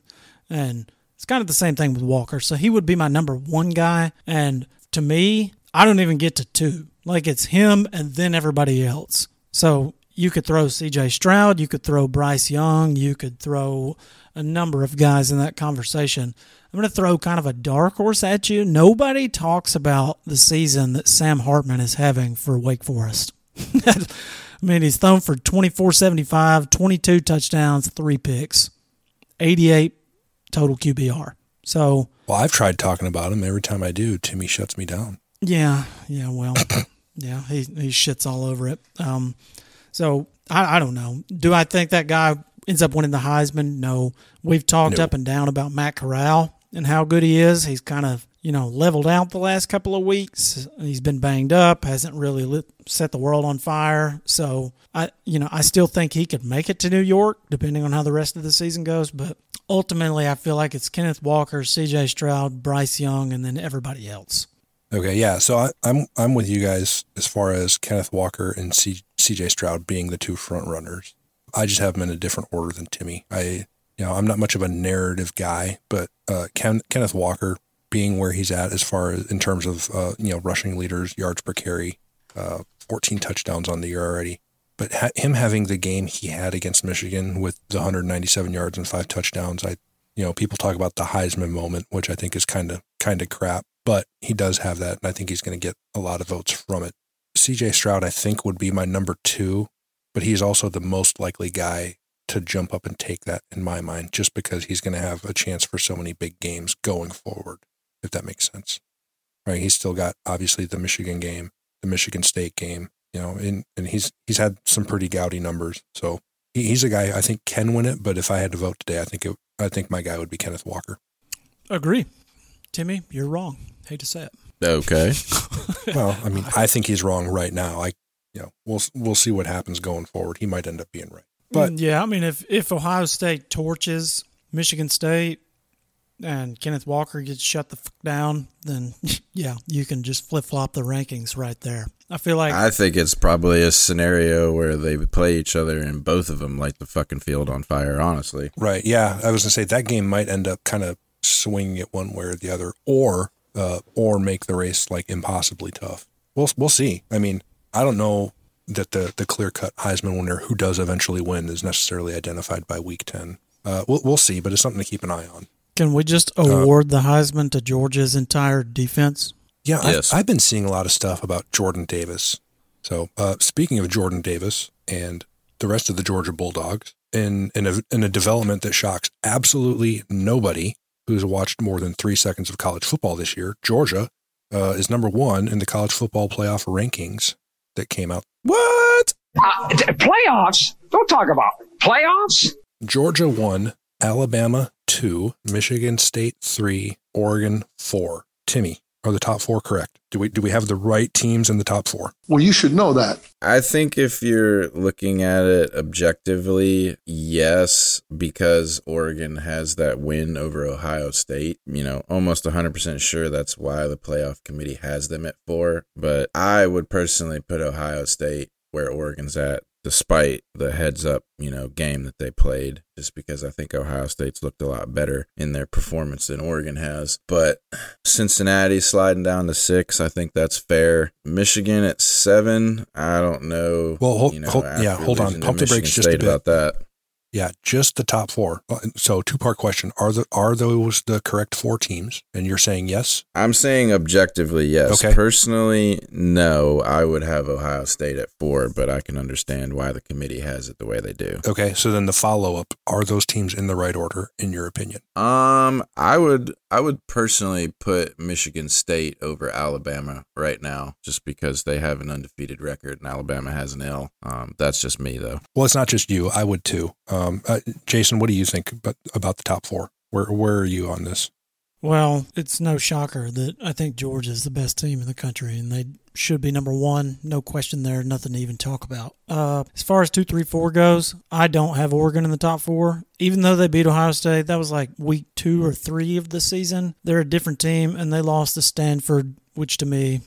And it's kind of the same thing with Walker. So he would be my number one guy. And to me, I don't even get to two. Like, it's him and then everybody else. So you could throw C J Stroud, you could throw Bryce Young, you could throw a number of guys in that conversation. I'm going to throw kind of a dark horse at you. Nobody talks about the season that Sam Hartman is having for Wake Forest. I mean, he's thrown for twenty-four seventy-five, twenty-two touchdowns, three picks, eighty-eight total Q B R. So, well, I've tried talking about him. Every time I do, Timmy shuts me down. Yeah, yeah, well... Yeah, he he shits all over it. Um, so I, I don't know. Do I think that guy ends up winning the Heisman? No. We've talked no. up and down about Matt Corral and how good he is. He's kind of, you know, leveled out the last couple of weeks. He's been banged up, hasn't really lit, set the world on fire. So I, you know, I still think he could make it to New York, depending on how the rest of the season goes. But ultimately, I feel like it's Kenneth Walker, C J Stroud, Bryce Young, and then everybody else. Okay, yeah. So I, I'm I'm with you guys as far as Kenneth Walker and C, C.J. Stroud being the two front runners. I just have them in a different order than Timmy. I you know I'm not much of a narrative guy, but uh, Ken, Kenneth Walker being where he's at as far as in terms of uh, you know rushing leaders, yards per carry, uh, fourteen touchdowns on the year already. But ha- him having the game he had against Michigan with the one hundred ninety-seven yards and five touchdowns, I you know people talk about the Heisman moment, which I think is kind of kind of crap. But he does have that, and I think he's going to get a lot of votes from it. C J Stroud, I think, would be my number two, but he's also the most likely guy to jump up and take that in my mind, just because he's going to have a chance for so many big games going forward, if that makes sense. Right. He's still got, obviously, the Michigan game, the Michigan State game, you know, and, and he's he's had some pretty gaudy numbers. So he, he's a guy I think can win it. But if I had to vote today, I think it, I think my guy would be Kenneth Walker. Agree. Timmy, you're wrong. Hate to say it. Okay. Well, I mean, I think he's wrong right now. I, you know, we'll we'll see what happens going forward. He might end up being right. But yeah, I mean, if, if Ohio State torches Michigan State and Kenneth Walker gets shut the fuck down, then yeah, you can just flip flop the rankings right there. I feel like I think it's probably a scenario where they would play each other and both of them light the fucking field on fire. Honestly, right? Yeah, I was gonna say that game might end up kind of swinging it one way or the other, or uh, or make the race like impossibly tough. We'll we'll see. I mean, I don't know that the the clear cut Heisman winner who does eventually win is necessarily identified by week ten. Uh, we'll we'll see, but it's something to keep an eye on. Can we just award uh, the Heisman to Georgia's entire defense? Yeah, yes. I've, I've been seeing a lot of stuff about Jordan Davis. So, uh, speaking of Jordan Davis and the rest of the Georgia Bulldogs, in in a, in a development that shocks absolutely nobody who's watched more than three seconds of college football this year, Georgia uh, is number one in the college football playoff rankings that came out. What? Uh, th- playoffs? Don't talk about playoffs. Georgia won. Alabama two, Michigan State three, Oregon four. Timmy, are the top four correct? Do we do we have the right teams in the top four? Well, you should know that. I think if you're looking at it objectively, yes, because Oregon has that win over Ohio State. You know, almost one hundred percent sure that's why the playoff committee has them at four. But I would personally put Ohio State where Oregon's at, despite the heads-up, you know, game that they played, just because I think Ohio State's looked a lot better in their performance than Oregon has. But Cincinnati sliding down to six, I think that's fair. Michigan at seven, I don't know. Well, hold, you know, hold, yeah, hold on. Pump the brakes just a bit about that. Yeah, just the top four. So, two-part question: Are the are those the correct four teams? And you're saying yes. I'm saying objectively yes. Okay. Personally, no. I would have Ohio State at four, but I can understand why the committee has it the way they do. Okay, so then the follow-up: Are those teams in the right order, in your opinion? Um, I would I would personally put Michigan State over Alabama right now, just because they have an undefeated record and Alabama has an L. Um, that's just me though. Well, it's not just you. I would too. Um, uh, Jason, what do you think about, about the top four? Where where are you on this? Well, it's no shocker that I think Georgia is the best team in the country, and they should be number one. No question there. Nothing to even talk about. Uh, as far as two, three, four goes, I don't have Oregon in the top four. Even though they beat Ohio State, that was like week two or three of the season. They're a different team, and they lost to Stanford, which to me,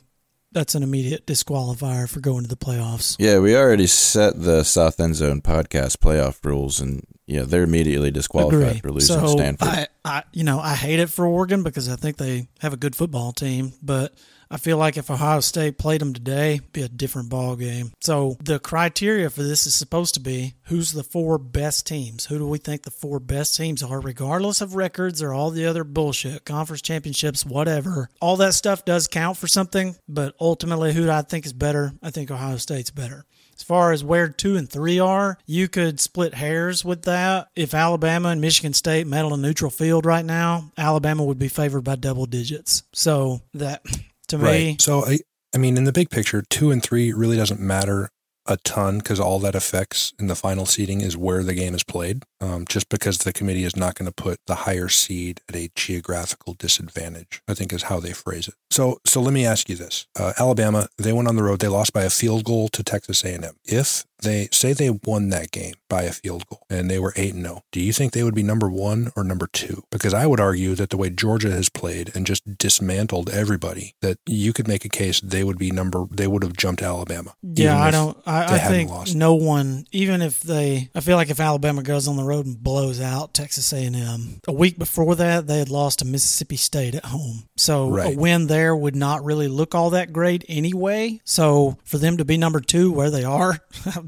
that's an immediate disqualifier for going to the playoffs. Yeah, we already set the South End Zone podcast playoff rules, and yeah, they're immediately disqualified Agree. for losing so Stanford. I, I, you know, I hate it for Oregon because I think they have a good football team, but I feel like if Ohio State played them today, it'd be a different ball game. So the criteria for this is supposed to be who's the four best teams. Who do we think the four best teams are, regardless of records or all the other bullshit, conference championships, whatever. All that stuff does count for something, but ultimately who do I think is better? I think Ohio State's better. As far as where two and three are, you could split hairs with that. If Alabama and Michigan State met on a neutral field right now, Alabama would be favored by double digits. So that... to me. Right. So, I, I mean, in the big picture, two and three really doesn't matter a ton because all that affects in the final seeding is where the game is played, um, just because the committee is not going to put the higher seed at a geographical disadvantage, I think is how they phrase it. So so let me ask you this. Uh, Alabama, they went on the road. They lost by a field goal to Texas A and M. If they say they won that game by a field goal and they were eight and oh, do you think they would be number one or number two? Because I would argue that the way Georgia has played and just dismantled everybody, that you could make a case they would be number, they would have jumped Alabama. Yeah, I don't, I, I think lost. No one, even if they, I feel like if Alabama goes on the road and blows out Texas A and M, a week before that, they had lost to Mississippi State at home. So right. a win there would not really look all that great anyway. So for them to be number two where they are,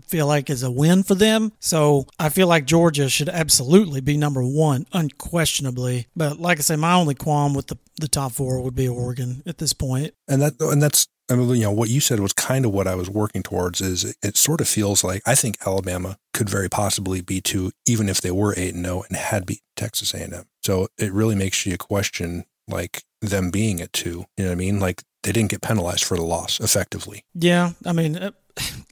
feel like is a win for them. So I feel like Georgia should absolutely be number one, unquestionably. But like I say, my only qualm with the, the top four would be Oregon at this point. And that and that's, I mean, you know, what you said was kind of what I was working towards is it, it sort of feels like I think Alabama could very possibly be two, even if they were eight and zero and had beat Texas A and M. So it really makes you question like them being at two. You know what I mean? Like they didn't get penalized for the loss effectively. Yeah, I mean. Uh-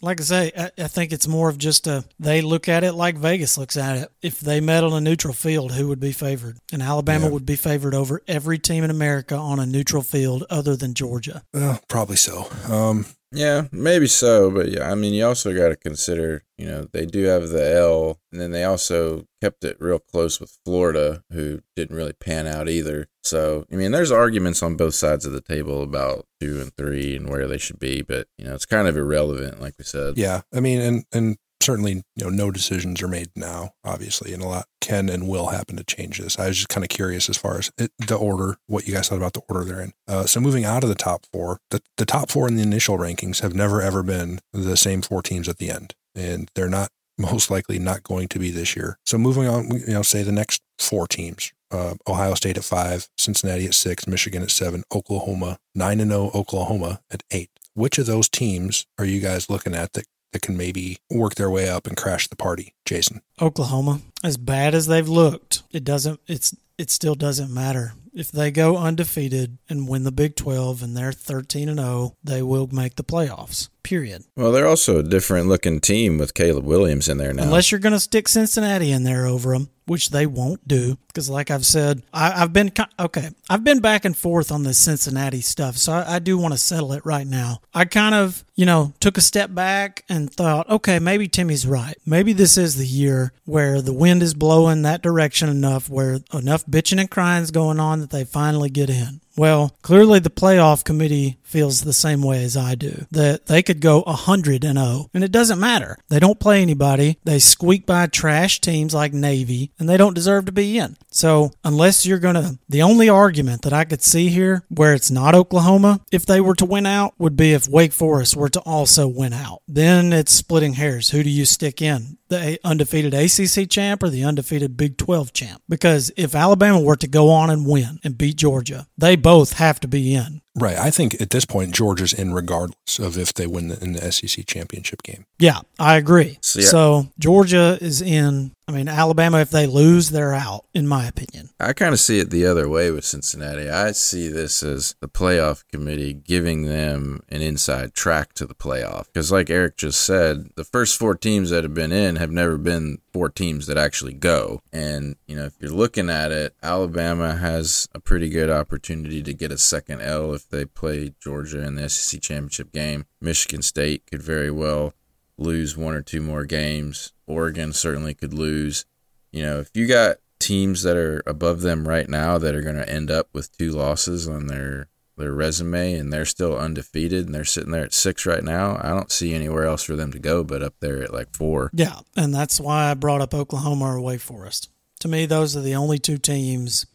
Like I say, I, I think it's more of just a, they look at it like Vegas looks at it. If they met on a neutral field, who would be favored? And Alabama yeah. would be favored over every team in America on a neutral field other than Georgia. Well, probably so. Um, yeah, maybe so. But yeah, I mean, you also got to consider, you know, they do have the L, and then they also kept it real close with Florida, who didn't really pan out either. So, I mean, there's arguments on both sides of the table about two and three and where they should be, but, you know, it's kind of irrelevant, like we said. Yeah. I mean, and, and certainly, you know, no decisions are made now, obviously, and a lot can and will happen to change this. I was just kind of curious as far as it, the order, what you guys thought about the order they're in. Uh, so moving out of the top four, the, the top four in the initial rankings have never, ever been the same four teams at the end, and they're not most likely not going to be this year. So moving on, you know, say the next four teams. Uh, Ohio State at five, Cincinnati at six, Michigan at seven, Oklahoma, nine and oh, Oklahoma at eight. Which of those teams are you guys looking at that, that can maybe work their way up and crash the party? Jason. Oklahoma. As bad as they've looked, it doesn't, it's, it still doesn't matter. If they go undefeated and win the Big twelve and they're thirteen and oh, they will make the playoffs, period. Well, they're also a different-looking team with Caleb Williams in there now. Unless you're going to stick Cincinnati in there over them, which they won't do, because like I've said, I, I've been okay. I've been back and forth on this Cincinnati stuff, so I, I do want to settle it right now. I kind of, you know, took a step back and thought, okay, maybe Timmy's right. Maybe this is the year where the wind is blowing that direction enough, where enough bitching and crying is going on that they finally get in. Well, clearly the playoff committee feels the same way as I do, that they could go one hundred and oh, and it doesn't matter. They don't play anybody. They squeak by trash teams like Navy, and they don't deserve to be in. So unless you're going to, the only argument that I could see here where it's not Oklahoma, if they were to win out, would be if Wake Forest were to also win out. Then it's splitting hairs. Who do you stick in? The undefeated A C C champ or the undefeated Big twelve champ? Because if Alabama were to go on and win and beat Georgia, they both have to be in. Right. I think at this point, Georgia's in regardless of if they win the, in the S E C championship game. Yeah, I agree. So, yeah. so Georgia is in. I mean, Alabama, if they lose, they're out, in my opinion. I kind of see it the other way with Cincinnati. I see this as the playoff committee giving them an inside track to the playoff. Because like Eric just said, the first four teams that have been in have never been four teams that actually go. And, you know, if you're looking at it, Alabama has a pretty good opportunity to get a second L if they play Georgia in the S E C championship game. Michigan State could very well lose one or two more games. Oregon certainly could lose. You know, if you got teams that are above them right now that are going to end up with two losses on their their resume and they're still undefeated and they're sitting there at six right now, I don't see anywhere else for them to go but up there at like four. Yeah, and that's why I brought up Oklahoma or Wake Forest. To me, those are the only two teams,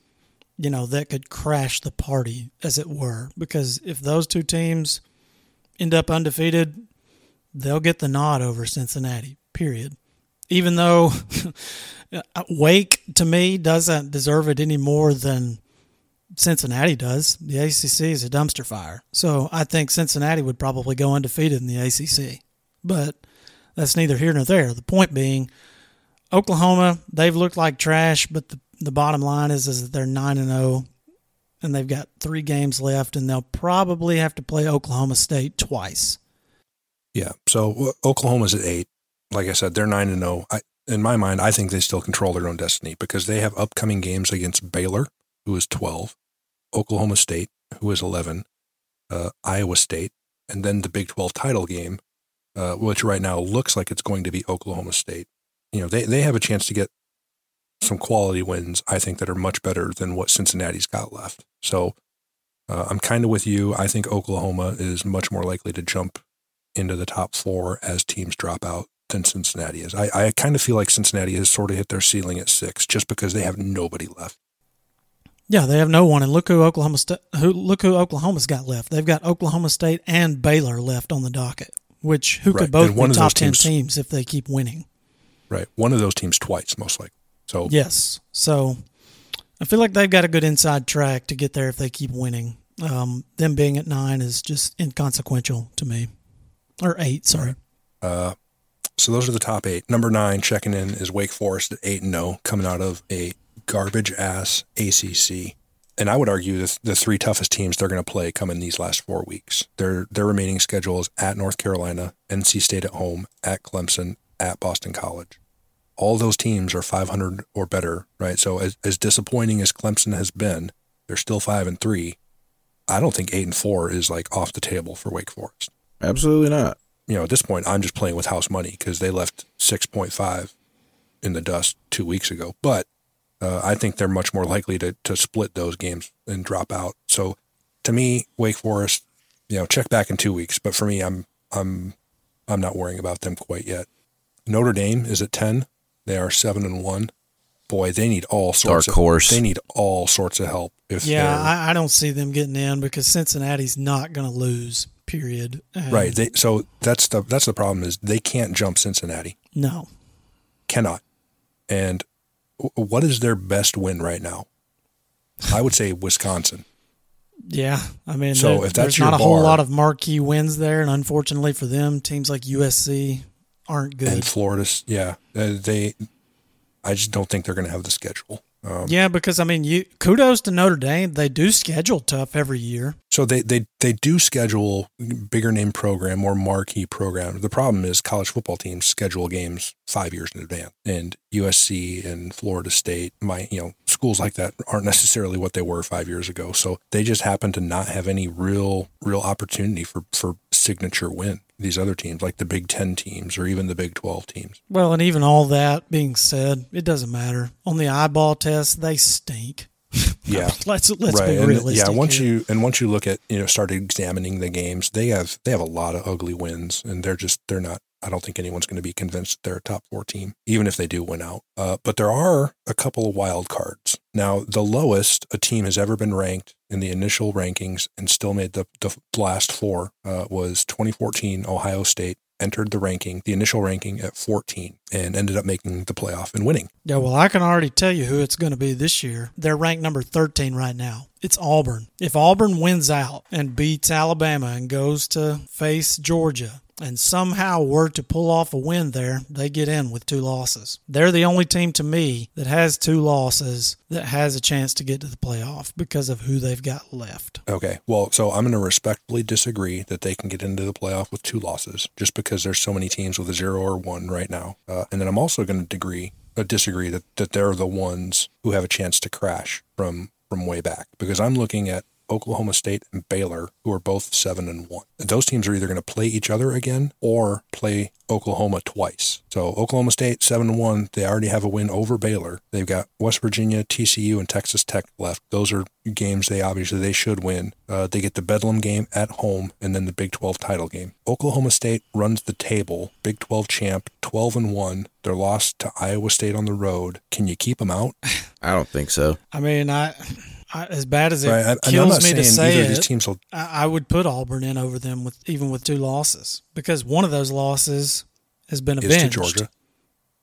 you know, that could crash the party, as it were, because if those two teams end up undefeated, they'll get the nod over Cincinnati, period. Even though Wake, to me, doesn't deserve it any more than Cincinnati does. The A C C is a dumpster fire. So I think Cincinnati would probably go undefeated in the A C C. But that's neither here nor there. The point being, Oklahoma, they've looked like trash, but the, the bottom line is, is that they're nine and oh, and they've got three games left, and they'll probably have to play Oklahoma State twice. Yeah, so Oklahoma's at eight. Like I said, they're nine and zero. I, in my mind, I think they still control their own destiny because they have upcoming games against Baylor, who is twelve, Oklahoma State, who is eleven, uh, Iowa State, and then the Big twelve title game, uh, which right now looks like it's going to be Oklahoma State. You know, they they have a chance to get some quality wins, I think, that are much better than what Cincinnati's got left. So uh, I'm kind of with you. I think Oklahoma is much more likely to jump into the top four as teams drop out than Cincinnati is. I, I kind of feel like Cincinnati has sort of hit their ceiling at six just because they have nobody left. Yeah, they have no one. And look who Oklahoma St- who look who Oklahoma's got left. They've got Oklahoma State and Baylor left on the docket, which who right. could both be top ten teams, teams if they keep winning. Right. One of those teams twice, most likely. So yes. So I feel like they've got a good inside track to get there if they keep winning. Um, them being at nine is just inconsequential to me. Or eight, sorry. Right. Uh So those are the top eight. Number nine checking in is Wake Forest at eight and oh, coming out of a garbage-ass A C C. And I would argue that the three toughest teams they're going to play come in these last four weeks. Their their remaining schedule is at North Carolina, N C State at home, at Clemson, at Boston College. All those teams are five hundred or better, right? So as, as disappointing as Clemson has been, they're still five and three. I don't think eight and four is like off the table for Wake Forest. Absolutely not. You know, at this point, I'm just playing with house money because they left six point five in the dust two weeks ago. But uh, I think they're much more likely to to split those games and drop out. So to me, Wake Forest, you know, check back in two weeks. But for me, I'm I'm I'm not worrying about them quite yet. Notre Dame is at ten. They are seven and one. Boy, they need all sorts. Dark horse. Of, they need all sorts of help. If yeah, I, I don't see them getting in because Cincinnati's not going to lose. Period. And right. They, so that's the that's the problem is they can't jump Cincinnati. No, cannot. And w- what is their best win right now? I would say Wisconsin. Yeah, I mean, so there, if that's there's your not a bar, whole lot of marquee wins there, and unfortunately for them, teams like U S C aren't good. And Florida's, yeah, they. I just don't think they're going to have the schedule. Um, yeah, because, I mean, you kudos to Notre Dame. They do schedule tough every year. So they, they, they do schedule bigger name program, more marquee program. The problem is college football teams schedule games five years in advance. And U S C and Florida State, my you know schools like that aren't necessarily what they were five years ago. So they just happen to not have any real real opportunity for, for signature win. These other teams, like the Big Ten teams or even the Big twelve teams. Well, and even all that being said, it doesn't matter. On the eyeball test, they stink. Yeah, let's let's right. be and realistic. Yeah, once here. you and once you look at you know start examining the games, they have they have a lot of ugly wins, and they're just they're not. I don't think anyone's going to be convinced that they're a top four team, even if they do win out. Uh, but there are a couple of wild cards. Now, the lowest a team has ever been ranked in the initial rankings and still made the, the last four uh, was twenty fourteen. Ohio State entered the ranking, the initial ranking at fourteen and ended up making the playoff and winning. Yeah, well, I can already tell you who it's going to be this year. They're ranked number thirteen right now. It's Auburn. If Auburn wins out and beats Alabama and goes to face Georgia, and somehow were to pull off a win there, they get in with two losses. They're the only team to me that has two losses that has a chance to get to the playoff because of who they've got left. Okay, well, so I'm going to respectfully disagree that they can get into the playoff with two losses just because there's so many teams with a zero or one right now. Uh, and then I'm also going to agree, uh, disagree that, that they're the ones who have a chance to crash from, from way back because I'm looking at Oklahoma State and Baylor, who are both seven and one. Those teams are either going to play each other again or play Oklahoma twice. So Oklahoma State, seven and one, they already have a win over Baylor. They've got West Virginia, T C U, and Texas Tech left. Those are games they obviously they should win. Uh, they get the Bedlam game at home and then the Big twelve title game. Oklahoma State runs the table. Big twelve champ, twelve and one. They're lost to Iowa State on the road. Can you keep them out? I don't think so. I mean, I. As bad as it right. kills me to say it, these teams will... I would put Auburn in over them with even with two losses because one of those losses has been avenged. It's to Georgia,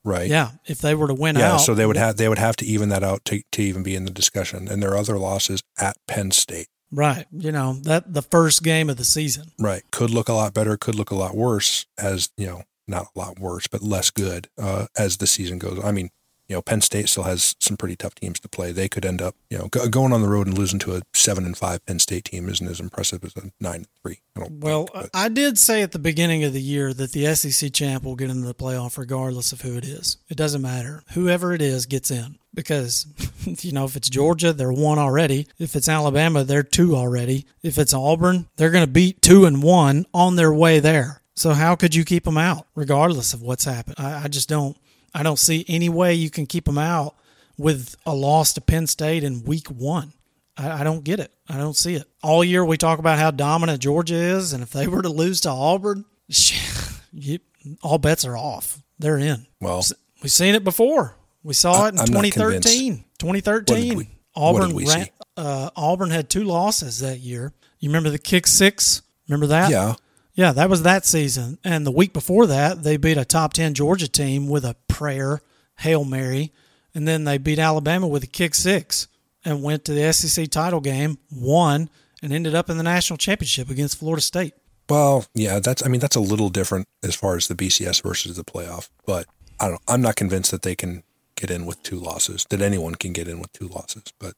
right? Yeah, if they were to win yeah, out, yeah. So they would have they would have to even that out to to even be in the discussion. And their other losses at Penn State, right? You know that the first game of the season, right? Could look a lot better, could look a lot worse as you know, not a lot worse, but less good uh, as the season goes. I mean. You know, Penn State still has some pretty tough teams to play. They could end up, you know, go, going on the road and losing to a seven and five Penn State team isn't as impressive as a nine and three. I don't well, think, I did say at the beginning of the year that the S E C champ will get into the playoff regardless of who it is. It doesn't matter. Whoever it is gets in because, you know, if it's Georgia, they're one already. If it's Alabama, they're two already. If it's Auburn, they're going to beat two and one on their way there. So how could you keep them out regardless of what's happened? I, I just don't. I don't see any way you can keep them out with a loss to Penn State in week one. I, I don't get it. I don't see it. All year we talk about how dominant Georgia is, and if they were to lose to Auburn, shit, all bets are off. They're in. Well, we've seen it before. We saw I, it in I'm twenty thirteen. twenty thirteen, we, Auburn ran, uh, Auburn had two losses that year. You remember the kick six? Remember that? Yeah. Yeah, that was that season. And the week before that, they beat a top ten Georgia team with a prayer, Hail Mary, and then they beat Alabama with a kick six and went to the S E C title game, won, and ended up in the national championship against Florida State. Well, yeah, that's, I mean, that's a little different as far as the B C S versus the playoff, but I don't, I'm not convinced that they can get in with two losses, that anyone can get in with two losses, but,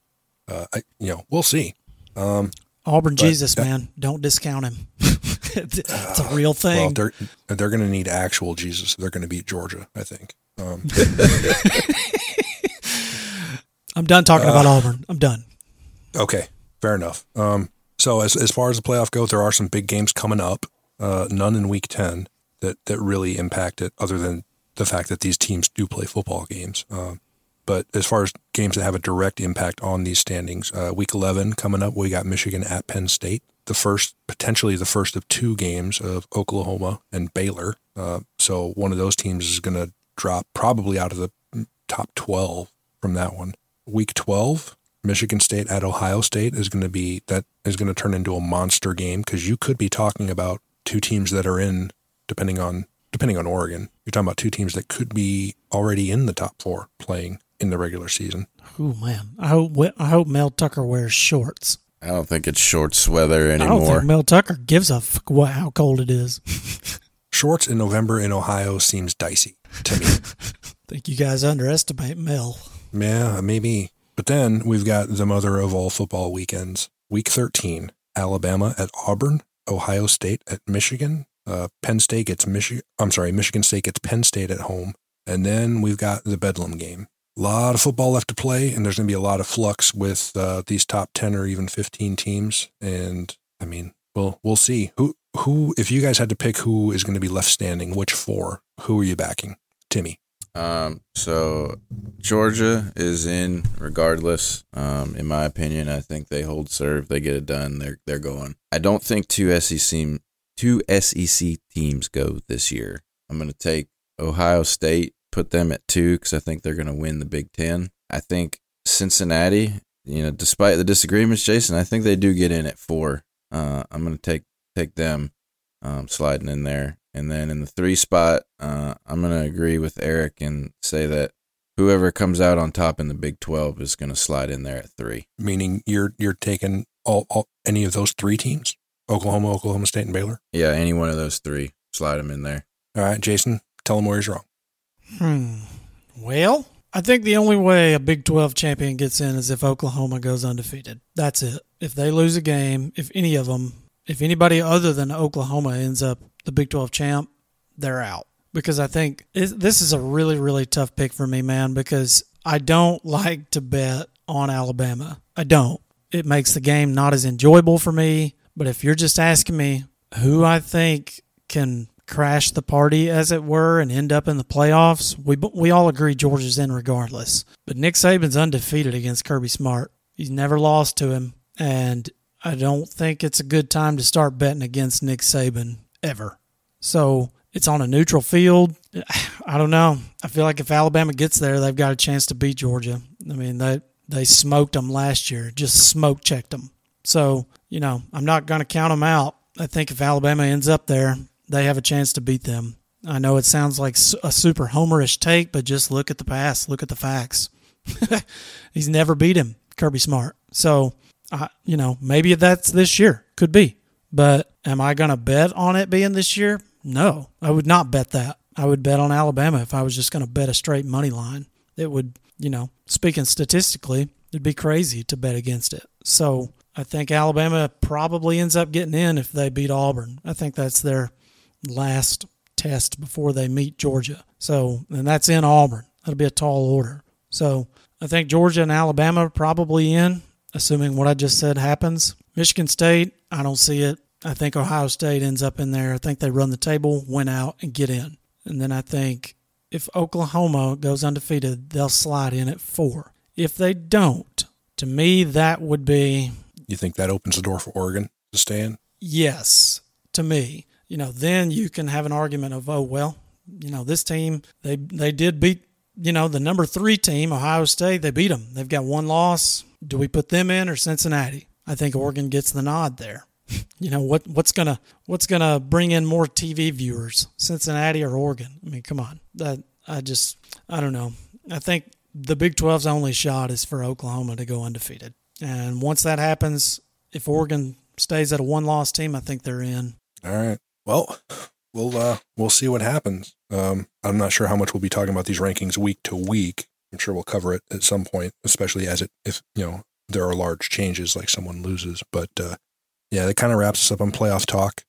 uh, I, you know, we'll see. Um, Auburn, but, Jesus, uh, man, don't discount him. It's a real thing. Well, they're, they're going to need actual Jesus. They're going to beat Georgia, I think. Um, I'm done talking uh, about Auburn. I'm done. Okay. Fair enough. Um, So as as far as the playoff goes, there are some big games coming up, uh, none in Week ten that, that really impact it other than the fact that these teams do play football games. Um, but as far as games that have a direct impact on these standings, uh, Week eleven coming up, we got Michigan at Penn State, the first potentially the first of two games of Oklahoma and Baylor. Uh, so one of those teams is going to drop probably out of the top twelve from that one. Week twelve. Michigan State at Ohio State is going to be that is going to turn into a monster game because you could be talking about two teams that are in, depending on depending on Oregon, you're talking about two teams that could be already in the top four playing in the regular season. Oh man, I hope I hope Mel Tucker wears shorts. I don't think it's shorts weather anymore. I don't think Mel Tucker gives a fuck what, how cold it is. Shorts in November in Ohio seems dicey to me. I think you guys underestimate Mel. Yeah, maybe. But then we've got the mother of all football weekends. Week thirteen, Alabama at Auburn, Ohio State at Michigan, uh, Penn State gets Michigan. I'm sorry, Michigan State gets Penn State at home. And then we've got the Bedlam game. A lot of football left to play, and there's going to be a lot of flux with uh, these top ten or even fifteen teams. And I mean, we'll we'll see who who. If you guys had to pick who is going to be left standing, which four? Who are you backing, Timmy? Um, so Georgia is in regardless. Um, in my opinion, I think they hold serve. They get it done. They're, they're going. I don't think two S E C, two S E C teams go this year. I'm going to take Ohio State, put them at two, cause I think they're going to win the Big Ten. I think Cincinnati, you know, despite the disagreements, Jason, I think they do get in at four. Uh, I'm going to take, take them, um, sliding in there. And then in the three spot, uh, I'm going to agree with Eric and say that whoever comes out on top in the Big twelve is going to slide in there at three. Meaning you're you're taking all, all any of those three teams? Oklahoma, Oklahoma State, and Baylor? Yeah, any one of those three. Slide them in there. All right, Jason, tell them where he's wrong. Hmm. Well, I think the only way a Big twelve champion gets in is if Oklahoma goes undefeated. That's it. If they lose a game, if any of them, if anybody other than Oklahoma ends up the Big twelve champ, they're out. Because I think it, this is a really, really tough pick for me, man, because I don't like to bet on Alabama. I don't. It makes the game not as enjoyable for me. But if you're just asking me who I think can crash the party, as it were, and end up in the playoffs, we we all agree Georgia's in regardless. But Nick Saban's undefeated against Kirby Smart. He's never lost to him. And I don't think it's a good time to start betting against Nick Saban. Ever. So it's on a neutral field. I don't know. I feel like if Alabama gets there, they've got a chance to beat Georgia. I mean, they, they smoked them last year, just smoke checked them. So, you know, I'm not going to count them out. I think if Alabama ends up there, they have a chance to beat them. I know it sounds like a super homerish take, but just look at the past, look at the facts. He's never beat him, Kirby Smart. So, I, you know, maybe that's this year. Could be. But am I going to bet on it being this year? No, I would not bet that. I would bet on Alabama if I was just going to bet a straight money line. It would, you know, speaking statistically, it'd be crazy to bet against it. So I think Alabama probably ends up getting in if they beat Auburn. I think that's their last test before they meet Georgia. So, and that's in Auburn. That'll be a tall order. So I think Georgia and Alabama are probably in, assuming what I just said happens. Michigan State, I don't see it. I think Ohio State ends up in there. I think they run the table, win out, and get in. And then I think if Oklahoma goes undefeated, they'll slide in at four. If they don't, to me, that would be... You think that opens the door for Oregon to stay in? Yes, to me. You know, then you can have an argument of, oh, well, you know, this team, they they did beat, you know, the number three team, Ohio State, they beat them. They've got one loss. Do we put them in or Cincinnati? I think Oregon gets the nod there. You know, what what's gonna what's gonna bring in more T V viewers, Cincinnati or Oregon? I mean, come on. That I just I don't know. I think the Big twelve's only shot is for Oklahoma to go undefeated, and once that happens, if Oregon stays at a one-loss team, I think they're in. All right. Well, we'll uh, we'll see what happens. Um, I'm not sure how much we'll be talking about these rankings week to week. I'm sure we'll cover it at some point, especially as it if you know there are large changes, like someone loses. But uh, yeah, that kind of wraps us up on playoff talk.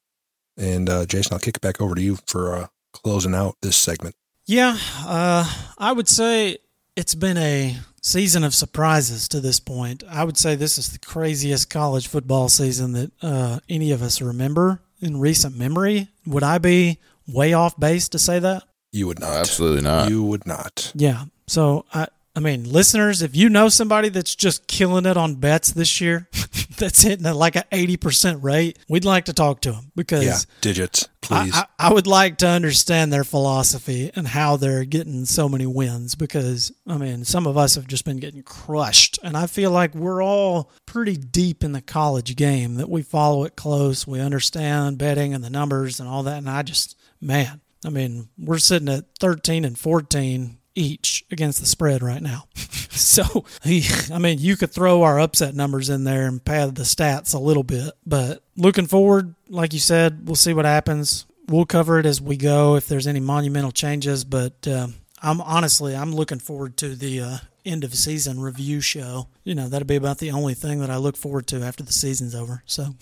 And uh, Jason, I'll kick it back over to you for uh, closing out this segment. Yeah, uh, I would say it's been a season of surprises to this point. I would say this is the craziest college football season that uh, any of us remember in recent memory. Would I be way off base to say that? You would not. Absolutely not. You would not. Yeah. So, I I mean, listeners, if you know somebody that's just killing it on bets this year, that's hitting at like an eighty percent rate, we'd like to talk to them because yeah, digits, please. I, I, I would like to understand their philosophy and how they're getting so many wins because, I mean, some of us have just been getting crushed. And I feel like we're all pretty deep in the college game, that we follow it close. We understand betting and the numbers and all that. And I just, man, I mean, we're sitting at thirteen and fourteen each against the spread right now. So, I mean, you could throw our upset numbers in there and pad the stats a little bit. But looking forward, like you said, we'll see what happens. We'll cover it as we go if there's any monumental changes. But uh, I'm honestly, I'm looking forward to the uh, end of season review show. You know, that'll be about the only thing that I look forward to after the season's over. So,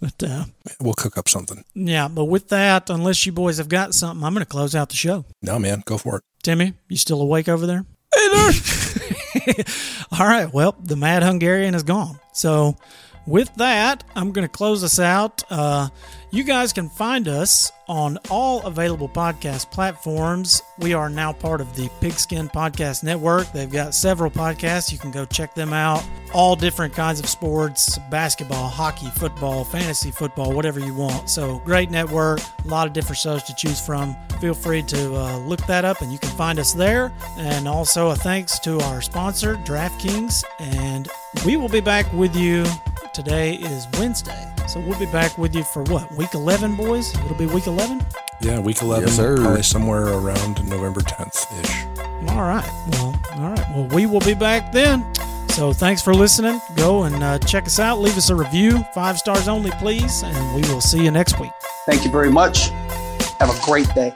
but uh, we'll cook up something. Yeah, but with that, unless you boys have got something, I'm going to close out the show. No, man, go for it. Timmy, you still awake over there? Hey there. All right, well, the Mad Hungarian is gone. So with that, I'm going to close us out. Uh, you guys can find us on all available podcast platforms. We are now part of the Pigskin Podcast Network. They've got several podcasts. You can go check them out. All different kinds of sports, basketball, hockey, football, fantasy football, whatever you want. So great network, a lot of different shows to choose from. Feel free to uh, look that up and you can find us there. And also a thanks to our sponsor, DraftKings. And we will be back with you. Today is Wednesday. So we'll be back with you for what? Week eleven, boys? It'll be week eleven? Yeah, week eleven. Yes, sir. Probably somewhere around November tenth-ish. All right. Well, all right. Well, we will be back then. So thanks for listening. Go and uh, check us out. Leave us a review. Five stars only, please. And we will see you next week. Thank you very much. Have a great day.